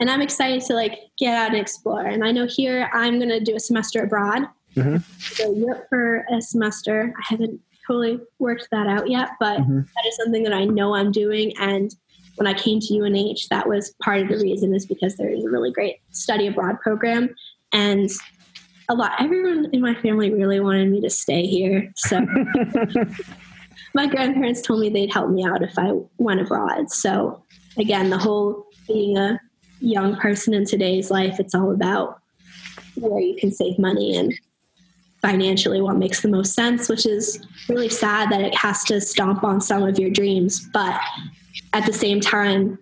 And I'm excited to like get out and explore. And I know here I'm going to do a semester abroad. Mm-hmm. So Europe for a semester. I haven't totally worked that out yet, but mm-hmm. that is something that I know I'm doing. And when I came to U N H, that was part of the reason, is because there is a really great study abroad program, and a lot everyone in my family really wanted me to stay here. So my grandparents told me they'd help me out if I went abroad. So again, the whole being a young person in today's life, it's all about where you can save money and financially what makes the most sense, which is really sad that it has to stomp on some of your dreams, but at the same time,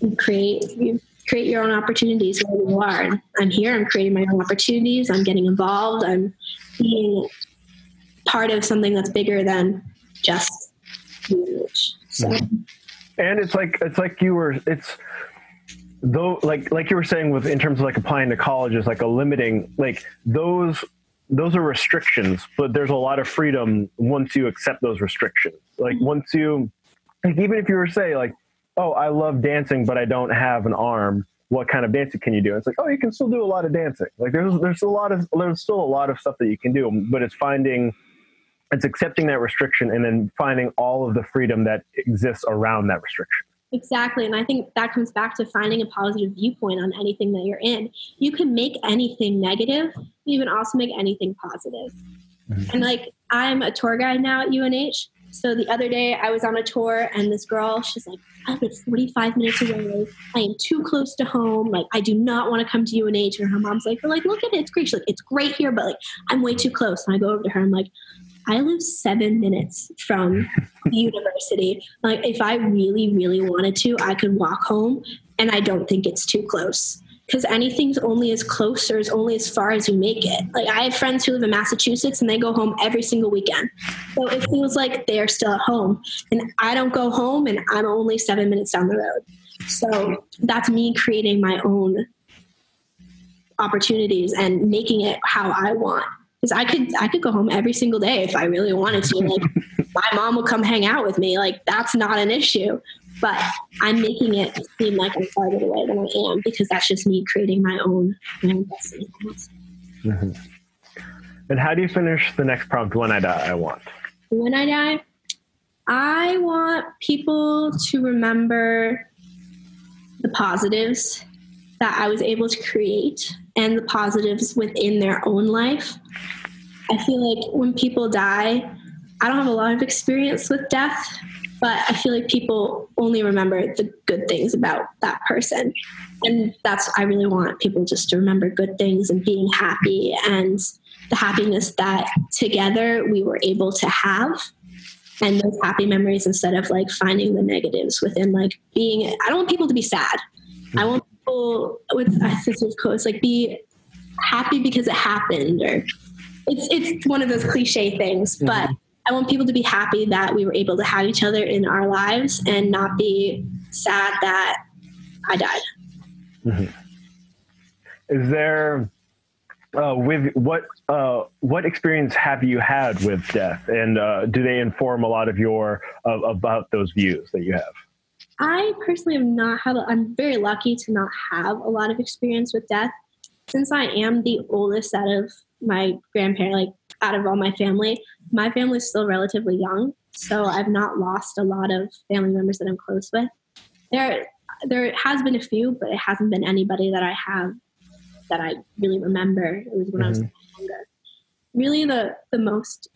you create, you create your own opportunities where you are. And I'm here, I'm creating my own opportunities. I'm getting involved. I'm being part of something that's bigger than just huge. So. And it's like, it's like you were, it's, though, like, like you were saying with, in terms of like applying to colleges, like a limiting, like those, those are restrictions, but there's a lot of freedom once you accept those restrictions. Like once you, like even if you were say like, oh, I love dancing, but I don't have an arm. What kind of dancing can you do? It's like, oh, you can still do a lot of dancing. Like there's, there's a lot of, there's still a lot of stuff that you can do, but it's finding, it's accepting that restriction and then finding all of the freedom that exists around that restriction. Exactly. And I think that comes back to finding a positive viewpoint on anything that you're in. You can make anything negative. You can also make anything positive. Mm-hmm. And like, I'm a tour guide now at U N H. So the other day I was on a tour and this girl, she's like, I've been forty-five minutes away. I am too close to home. Like, I do not want to come to U N H. And her mom's like, well, like, look at it. It's great. She's like, it's great here, but like, I'm way too close. And I go over to her. I'm like, I live seven minutes from the university. Like, if I really, really wanted to, I could walk home, and I don't think it's too close, because anything's only as close or is only as far as you make it. Like, I have friends who live in Massachusetts and they go home every single weekend. So it feels like they're still at home, and I don't go home, and I'm only seven minutes down the road. So that's me creating my own opportunities and making it how I want. Because I could I could go home every single day if I really wanted to. Like, my mom will come hang out with me. Like, that's not an issue. But I'm making it seem like I'm farther away than I am, because that's just me creating my own, my own destiny. Mm-hmm. And how do you finish the next prompt, when I die, I want? When I die, I want people to remember the positives that I was able to create and the positives within their own life. I feel like when people die, I don't have a lot of experience with death, but I feel like people only remember the good things about that person. And that's, I really want people just to remember good things and being happy and the happiness that together we were able to have, and those happy memories, instead of like finding the negatives within like being, I don't want people to be sad. I want with I think of course like be happy because it happened, or it's it's one of those cliche things, mm-hmm. but I want people to be happy that we were able to have each other in our lives and not be sad that I died. Mm-hmm. Is there uh, with what uh, what experience have you had with death, and uh, do they inform a lot of your uh, about those views that you have? I personally have not had. A, I'm very lucky to not have a lot of experience with death, since I am the oldest out of my grandparents, like out of all my family. My family is still relatively young, so I've not lost a lot of family members that I'm close with. There, there has been a few, but it hasn't been anybody that I have that I really remember. It was when mm-hmm. I was younger. Really, the the most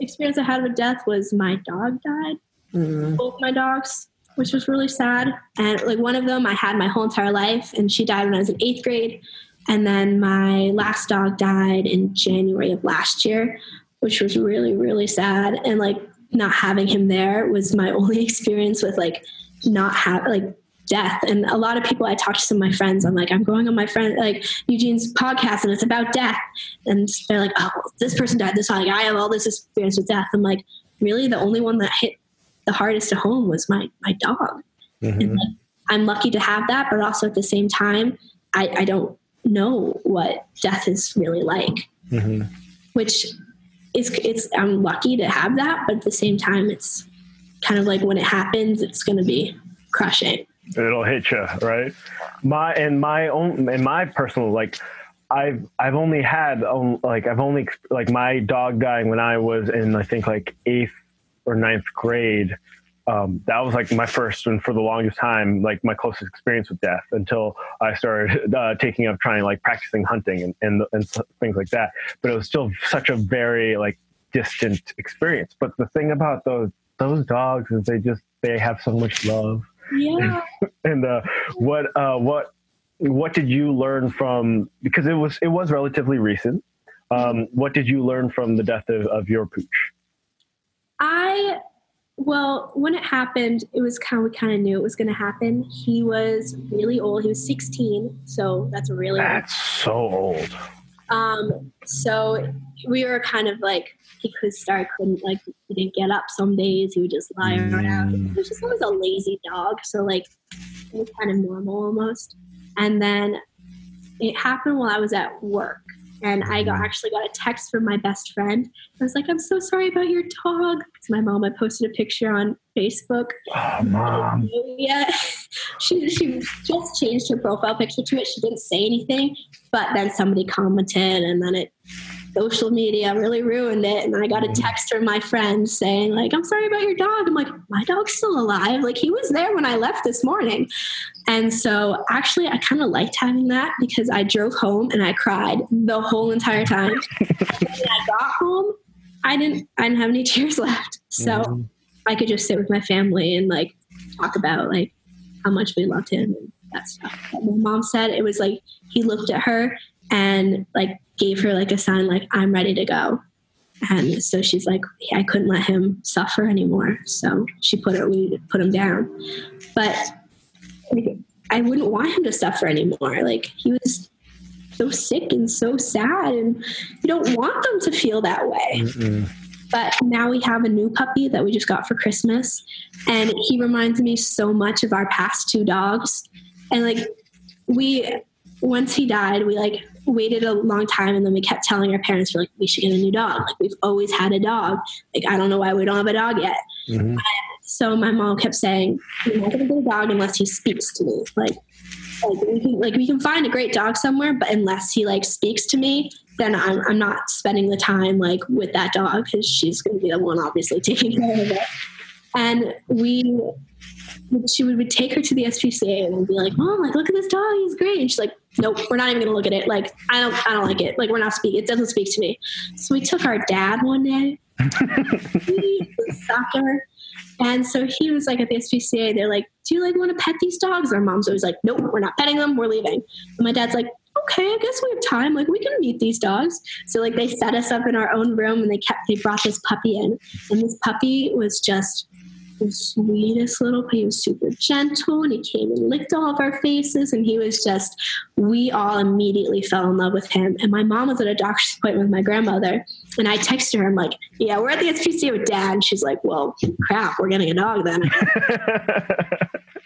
experience I had with death was my dog died. Mm-hmm. Both my dogs, which was really sad. And like one of them, I had my whole entire life, and she died when I was in eighth grade. And then my last dog died in January of last year, which was really, really sad. And like not having him there was my only experience with like not have like death. And a lot of people, I talked to some of my friends, I'm like, I'm going on my friend, like Eugene's podcast, and it's about death. And they're like, oh, this person died this time. I have all this experience with death. I'm like, really? The only one that hit the hardest at home was my, my dog. Mm-hmm. And like, I'm lucky to have that. But also at the same time, I, I don't know what death is really like, mm-hmm. which is, it's, I'm lucky to have that, but at the same time, it's kind of like when it happens, it's going to be crushing. It'll hit you. Right. My, and my own, and my personal, like I've, I've only had, um, like, I've only like my dog dying when I was in, I think like eighth or ninth grade. Um, that was like my first and for the longest time, like my closest experience with death until I started uh, taking up trying like practicing hunting and, and, and things like that. But it was still such a very like distant experience. But the thing about those, those dogs is they just, they have so much love. Yeah. And uh, what, uh, what, what did you learn from, because it was, it was relatively recent. Um, what did you learn from the death of, of your pooch? I, Well, when it happened, it was kind of, we kind of knew it was going to happen. He was really old. He was sixteen. So that's really, that's so old. Um, so we were kind of like, he could start, couldn't like, he didn't get up some days. He would just lie around. Mm. He was just always a lazy dog. So like, it was kind of normal almost. And then it happened while I was at work. And I got, actually got a text from my best friend. I was like, I'm so sorry about your dog. It's my mom. I posted a picture on Facebook. Oh, Mom. Yeah. she, she just changed her profile picture to it. She didn't say anything. But then somebody commented, and then it, social media really ruined it. And I got a text from my friend saying, like, I'm sorry about your dog. I'm like, my dog's still alive. Like, he was there when I left this morning. And so actually I kind of liked having that, because I drove home and I cried the whole entire time. When I got home, I didn't, I didn't have any tears left. So mm-hmm. I could just sit with my family and like talk about like how much we loved him and that stuff. But my mom said it was like, he looked at her and like gave her like a sign, like, I'm ready to go. And so she's like, I couldn't let him suffer anymore. So she put it, we put him down, but I wouldn't want him to suffer anymore. Like, he was so sick and so sad, and you don't want them to feel that way. Mm-mm. But now we have a new puppy that we just got for Christmas, and he reminds me so much of our past two dogs. And like, we, once he died, we like waited a long time, and then we kept telling our parents, we're like, we should get a new dog. Like, we've always had a dog. Like, I don't know why we don't have a dog yet. Mm-hmm. But, so my mom kept saying, we're not going to get a dog unless he speaks to me. Like, like we can, like we can find a great dog somewhere, but unless he like speaks to me, then I'm, I'm not spending the time like with that dog, because she's going to be the one obviously taking care of it. And we, she would, would take her to the S P C A and be like, Mom, like, look at this dog. He's great. And she's like, nope, we're not even going to look at it. Like, I don't, I don't like it. Like, we're not speaking. It doesn't speak to me. So we took our dad one day to soccer. And so he was like at the S P C A, they're like, do you like want to pet these dogs? Our mom's always like, nope, we're not petting them. We're leaving. And my dad's like, okay, I guess we have time. Like, we can meet these dogs. So like they set us up in our own room, and they kept, they brought this puppy in, and this puppy was just the sweetest little puppy. He was super gentle, and he came and licked all of our faces, and he was just, we all immediately fell in love with him. And my mom was at a doctor's appointment with my grandmother, and I texted her, I'm like, yeah, we're at the S P C A with Dad. And she's like, well, crap, we're getting a dog then.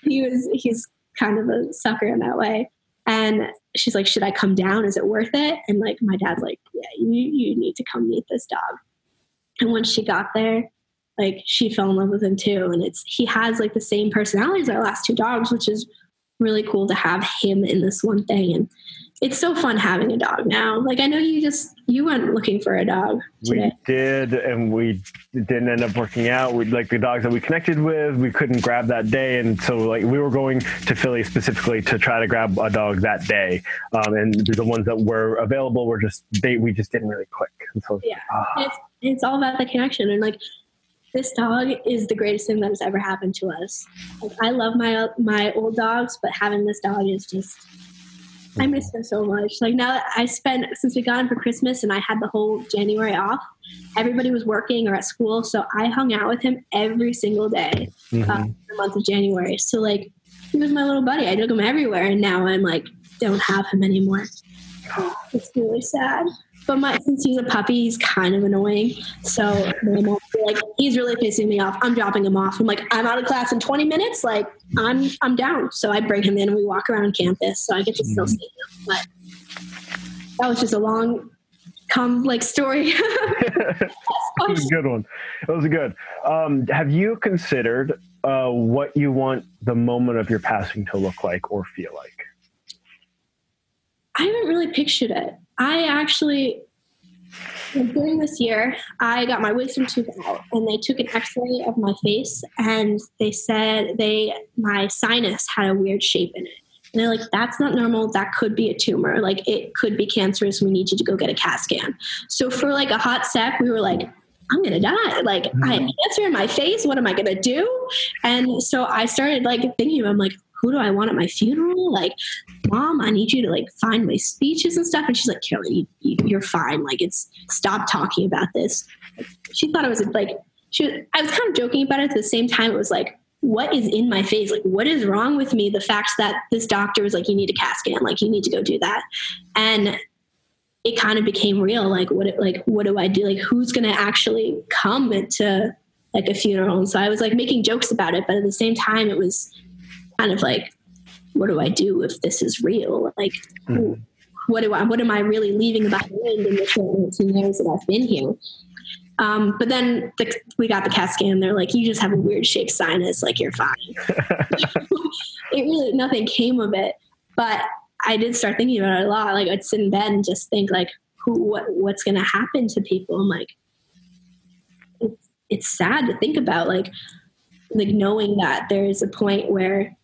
he was he's kind of a sucker in that way. And she's like, should I come down? Is it worth it? And like, my dad's like, yeah, you, you need to come meet this dog. And once she got there, like she fell in love with him too. And it's, he has like the same personality as our last two dogs, which is really cool to have him in this one thing. And it's so fun having a dog now. Like, I know you just, you went looking for a dog today. We did, and we didn't end up working out. We, like, the dogs that we connected with, we couldn't grab that day. And so, like, we were going to Philly specifically to try to grab a dog that day. Um, and the ones that were available were just, they, we just didn't really click. And so, yeah, ah. it's, it's all about the connection. And, like, this dog is the greatest thing that has ever happened to us. Like, I love my my old dogs, but having this dog is just... I miss her so much. Like, now that I spent, since we got in for Christmas and I had the whole January off, everybody was working or at school. So I hung out with him every single day mm-hmm. uh, the month of January. So like, he was my little buddy. I took him everywhere. And now I'm like, don't have him anymore. It's really sad. But my, since he's a puppy, he's kind of annoying. So like, he's really pissing me off. I'm dropping him off. I'm like, I'm out of class in twenty minutes. Like, I'm I'm down. So I bring him in and we walk around campus. So I get to still see him. But that was just a long come like story. That was a good one. That was good. Um, have you considered uh, what you want the moment of your passing to look like or feel like? I haven't really pictured it. I actually, during this year, I got my wisdom tooth out, and they took an x-ray of my face, and they said they my sinus had a weird shape in it. And they're like, that's not normal. That could be a tumor. Like, it could be cancerous. We need you to go get a CAT scan. So for like a hot sec, we were like, I'm going to die. Like, I have cancer in my face. What am I going to do? And so I started like thinking, I'm like, who do I want at my funeral? Like, Mom, I need you to like find my speeches and stuff. And she's like, Caroline, you, you're fine. Like, it's stop talking about this. She thought it was like, she was, I was kind of joking about it. At the same time, it was like, what is in my face? Like, what is wrong with me? The fact that this doctor was like, you need a CAT scan. Like, you need to go do that. And it kind of became real. Like, what, like, what do I do? Like, who's going to actually come to like a funeral? And so I was like making jokes about it, but at the same time, it was kind of like, what do I do if this is real? Like, mm-hmm. what do I, what am I really leaving behind in the eighteen years that I've been here? Um, but then the, we got the CAT scan. They're like, you just have a weird shaped sinus. Like, you're fine. It really, nothing came of it, but I did start thinking about it a lot. Like, I'd sit in bed and just think like, who, what, what's going to happen to people? I'm like, it's, it's sad to think about, like, like knowing that there is a point where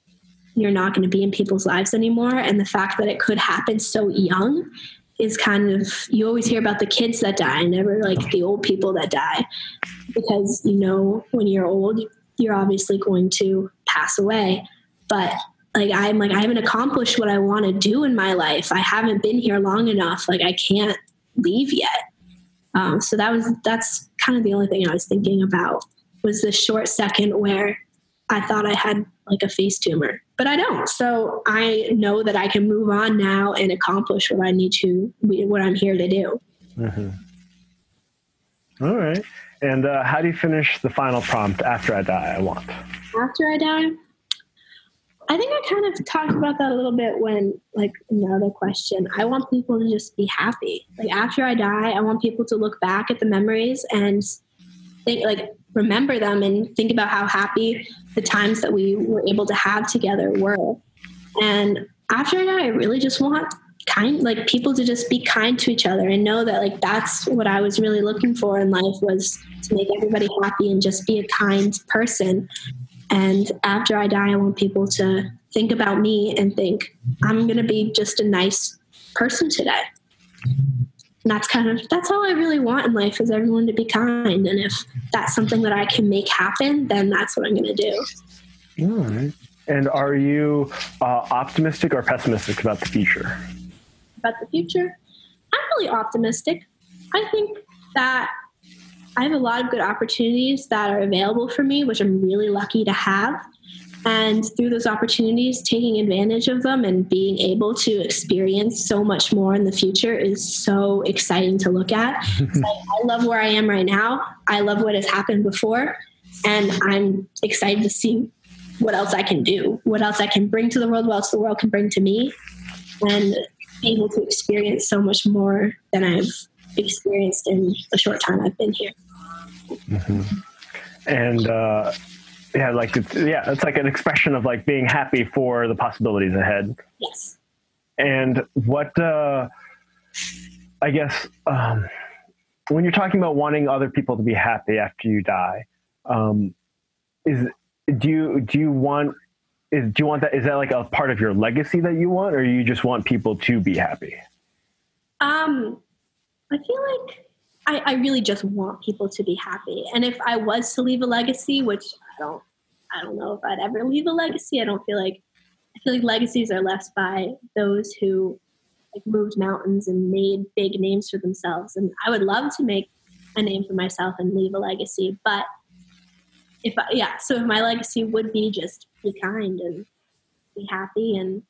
you're not going to be in people's lives anymore. And the fact that it could happen so young is kind of, you always hear about the kids that die and never like the old people that die, because, you know, when you're old, you're obviously going to pass away. But like, I'm like, I haven't accomplished what I want to do in my life. I haven't been here long enough. Like, I can't leave yet. Um, so that was, that's kind of the only thing I was thinking about, was the short second where I thought I had like a face tumor, but I don't. So I know that I can move on now and accomplish what I need to, what I'm here to do. Mm-hmm. All right. And uh, how do you finish the final prompt? After I die, I want. After I die? I think I kind of talked about that a little bit when, like, another question. I want people to just be happy. Like, after I die, I want people to look back at the memories and think, like, remember them and think about how happy the times that we were able to have together were. And after that, I really just want kind, like, people to just be kind to each other and know that, like, that's what I was really looking for in life, was to make everybody happy and just be a kind person. And after I die, I want people to think about me and think, I'm going to be just a nice person today. And that's kind of, that's all I really want in life, is everyone to be kind. And if that's something that I can make happen, then that's what I'm going to do. All right. And are you uh, optimistic or pessimistic about the future? About the future? I'm really optimistic. I think that I have a lot of good opportunities that are available for me, which I'm really lucky to have. And through those opportunities, taking advantage of them and being able to experience so much more in the future is so exciting to look at. So I love where I am right now. I love what has happened before. And I'm excited to see what else I can do, what else I can bring to the world, what else the world can bring to me. and able to experience so much more than I've experienced in the short time I've been here. Mm-hmm. And uh, yeah, like it's, yeah, it's like an expression of like being happy for the possibilities ahead. Yes. And what uh, I guess um, when you're talking about wanting other people to be happy after you die, um, is do you do you want is do you want that is that like a part of your legacy that you want, or you just want people to be happy? Um, I feel like I, I really just want people to be happy. And if I was to leave a legacy, which I don't, I don't know if I'd ever leave a legacy. I don't feel like, I feel like legacies are left by those who like moved mountains and made big names for themselves. And I would love to make a name for myself and leave a legacy. But if I, yeah, so if my legacy would be just be kind and be happy and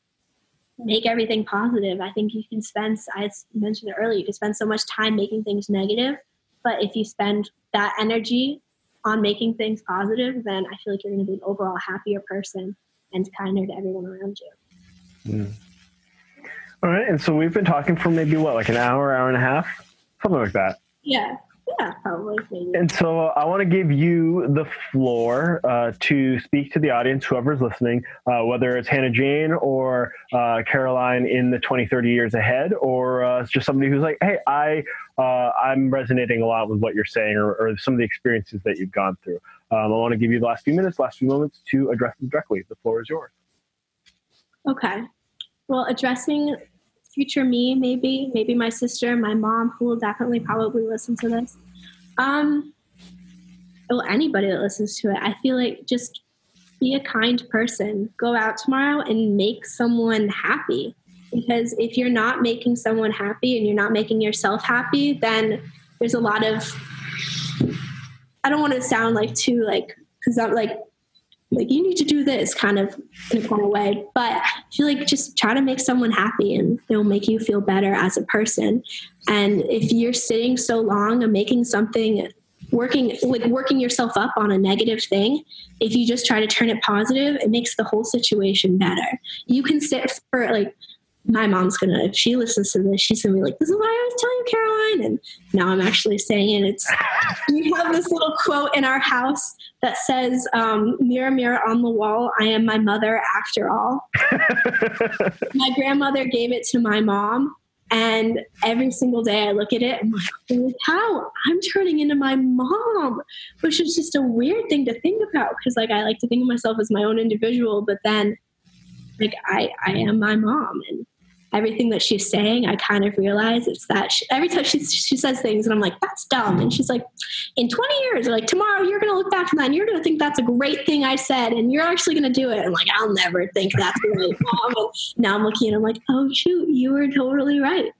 make everything positive. I think you can spend, I mentioned it earlier, you can spend so much time making things negative, but if you spend that energy on making things positive, then I feel like you're going to be an overall happier person and kinder to everyone around you. Mm. All right. And so we've been talking for maybe what, like an hour, hour and a half, something like that. Yeah. Yeah, probably. Maybe. And so uh, I want to give you the floor uh, to speak to the audience, whoever's listening, uh, whether it's Hannah Jane or uh, Caroline in the twenty, thirty years ahead, or uh, just somebody who's like, hey, I, uh, I'm resonating a lot with what you're saying, or, or some of the experiences that you've gone through. Um, I want to give you the last few minutes, last few moments to address them directly. The floor is yours. Okay. Well, addressing future me, maybe, maybe my sister, my mom, who will definitely probably listen to this. Um, well, anybody that listens to it, I feel like just be a kind person, go out tomorrow and make someone happy, because if you're not making someone happy and you're not making yourself happy, then there's a lot of, I don't want to sound like too like, because I'm like, like you need to do this kind of in a kind of way, but I feel like just try to make someone happy and it'll make you feel better as a person. And if you're sitting so long and making something, working like working yourself up on a negative thing, if you just try to turn it positive, it makes the whole situation better. You can sit for like, my mom's going to, if she listens to this, she's going to be like, this is what I always tell you, Caroline. And now I'm actually saying it. It's, we have this little quote in our house that says, um, mirror, mirror on the wall, I am my mother after all. My grandmother gave it to my mom. And every single day I look at it, I'm like, how I'm turning into my mom, which is just a weird thing to think about. Cause like, I like to think of myself as my own individual, but then like I, I am my mom, and everything that she's saying, I kind of realize it's that she, every time she, she says things and I'm like, that's dumb. And she's like, in twenty years, or like tomorrow, you're going to look back on that and you're going to think that's a great thing I said. And you're actually going to do it. I'm like, I'll never think that's great. Now I'm looking and I'm like, oh shoot, you were totally right.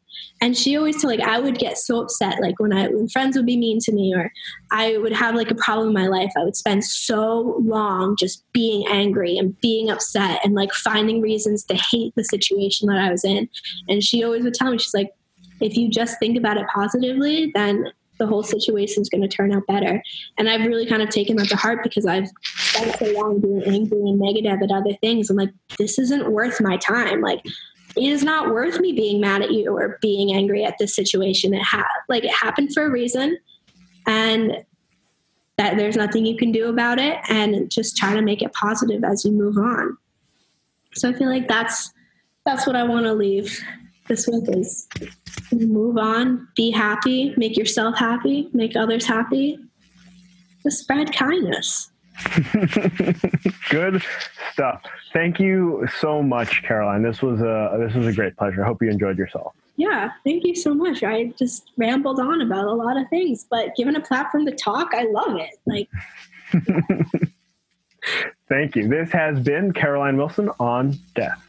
And she always told, like, I would get so upset. Like when I, when friends would be mean to me, or I would have like a problem in my life, I would spend so long just being angry and being upset and like finding reasons to hate the situation that I was in. And she always would tell me, she's like, if you just think about it positively, then the whole situation is going to turn out better. And I've really kind of taken that to heart, because I've spent so long being angry and negative at other things. I'm like, this isn't worth my time. Like, it is not worth me being mad at you or being angry at this situation. It ha- like it happened for a reason, and that there's nothing you can do about it, and just try to make it positive as you move on. So I feel like that's, that's what I want to leave this with, is move on, be happy, make yourself happy, make others happy, just spread kindness. Good stuff. Thank you so much, Caroline. This was a this was a great pleasure. I hope you enjoyed yourself. Yeah, thank you so much. I just rambled on about a lot of things, but given a platform to talk, I love it. Like, yeah. Thank you. This has been Caroline Wilson on Death.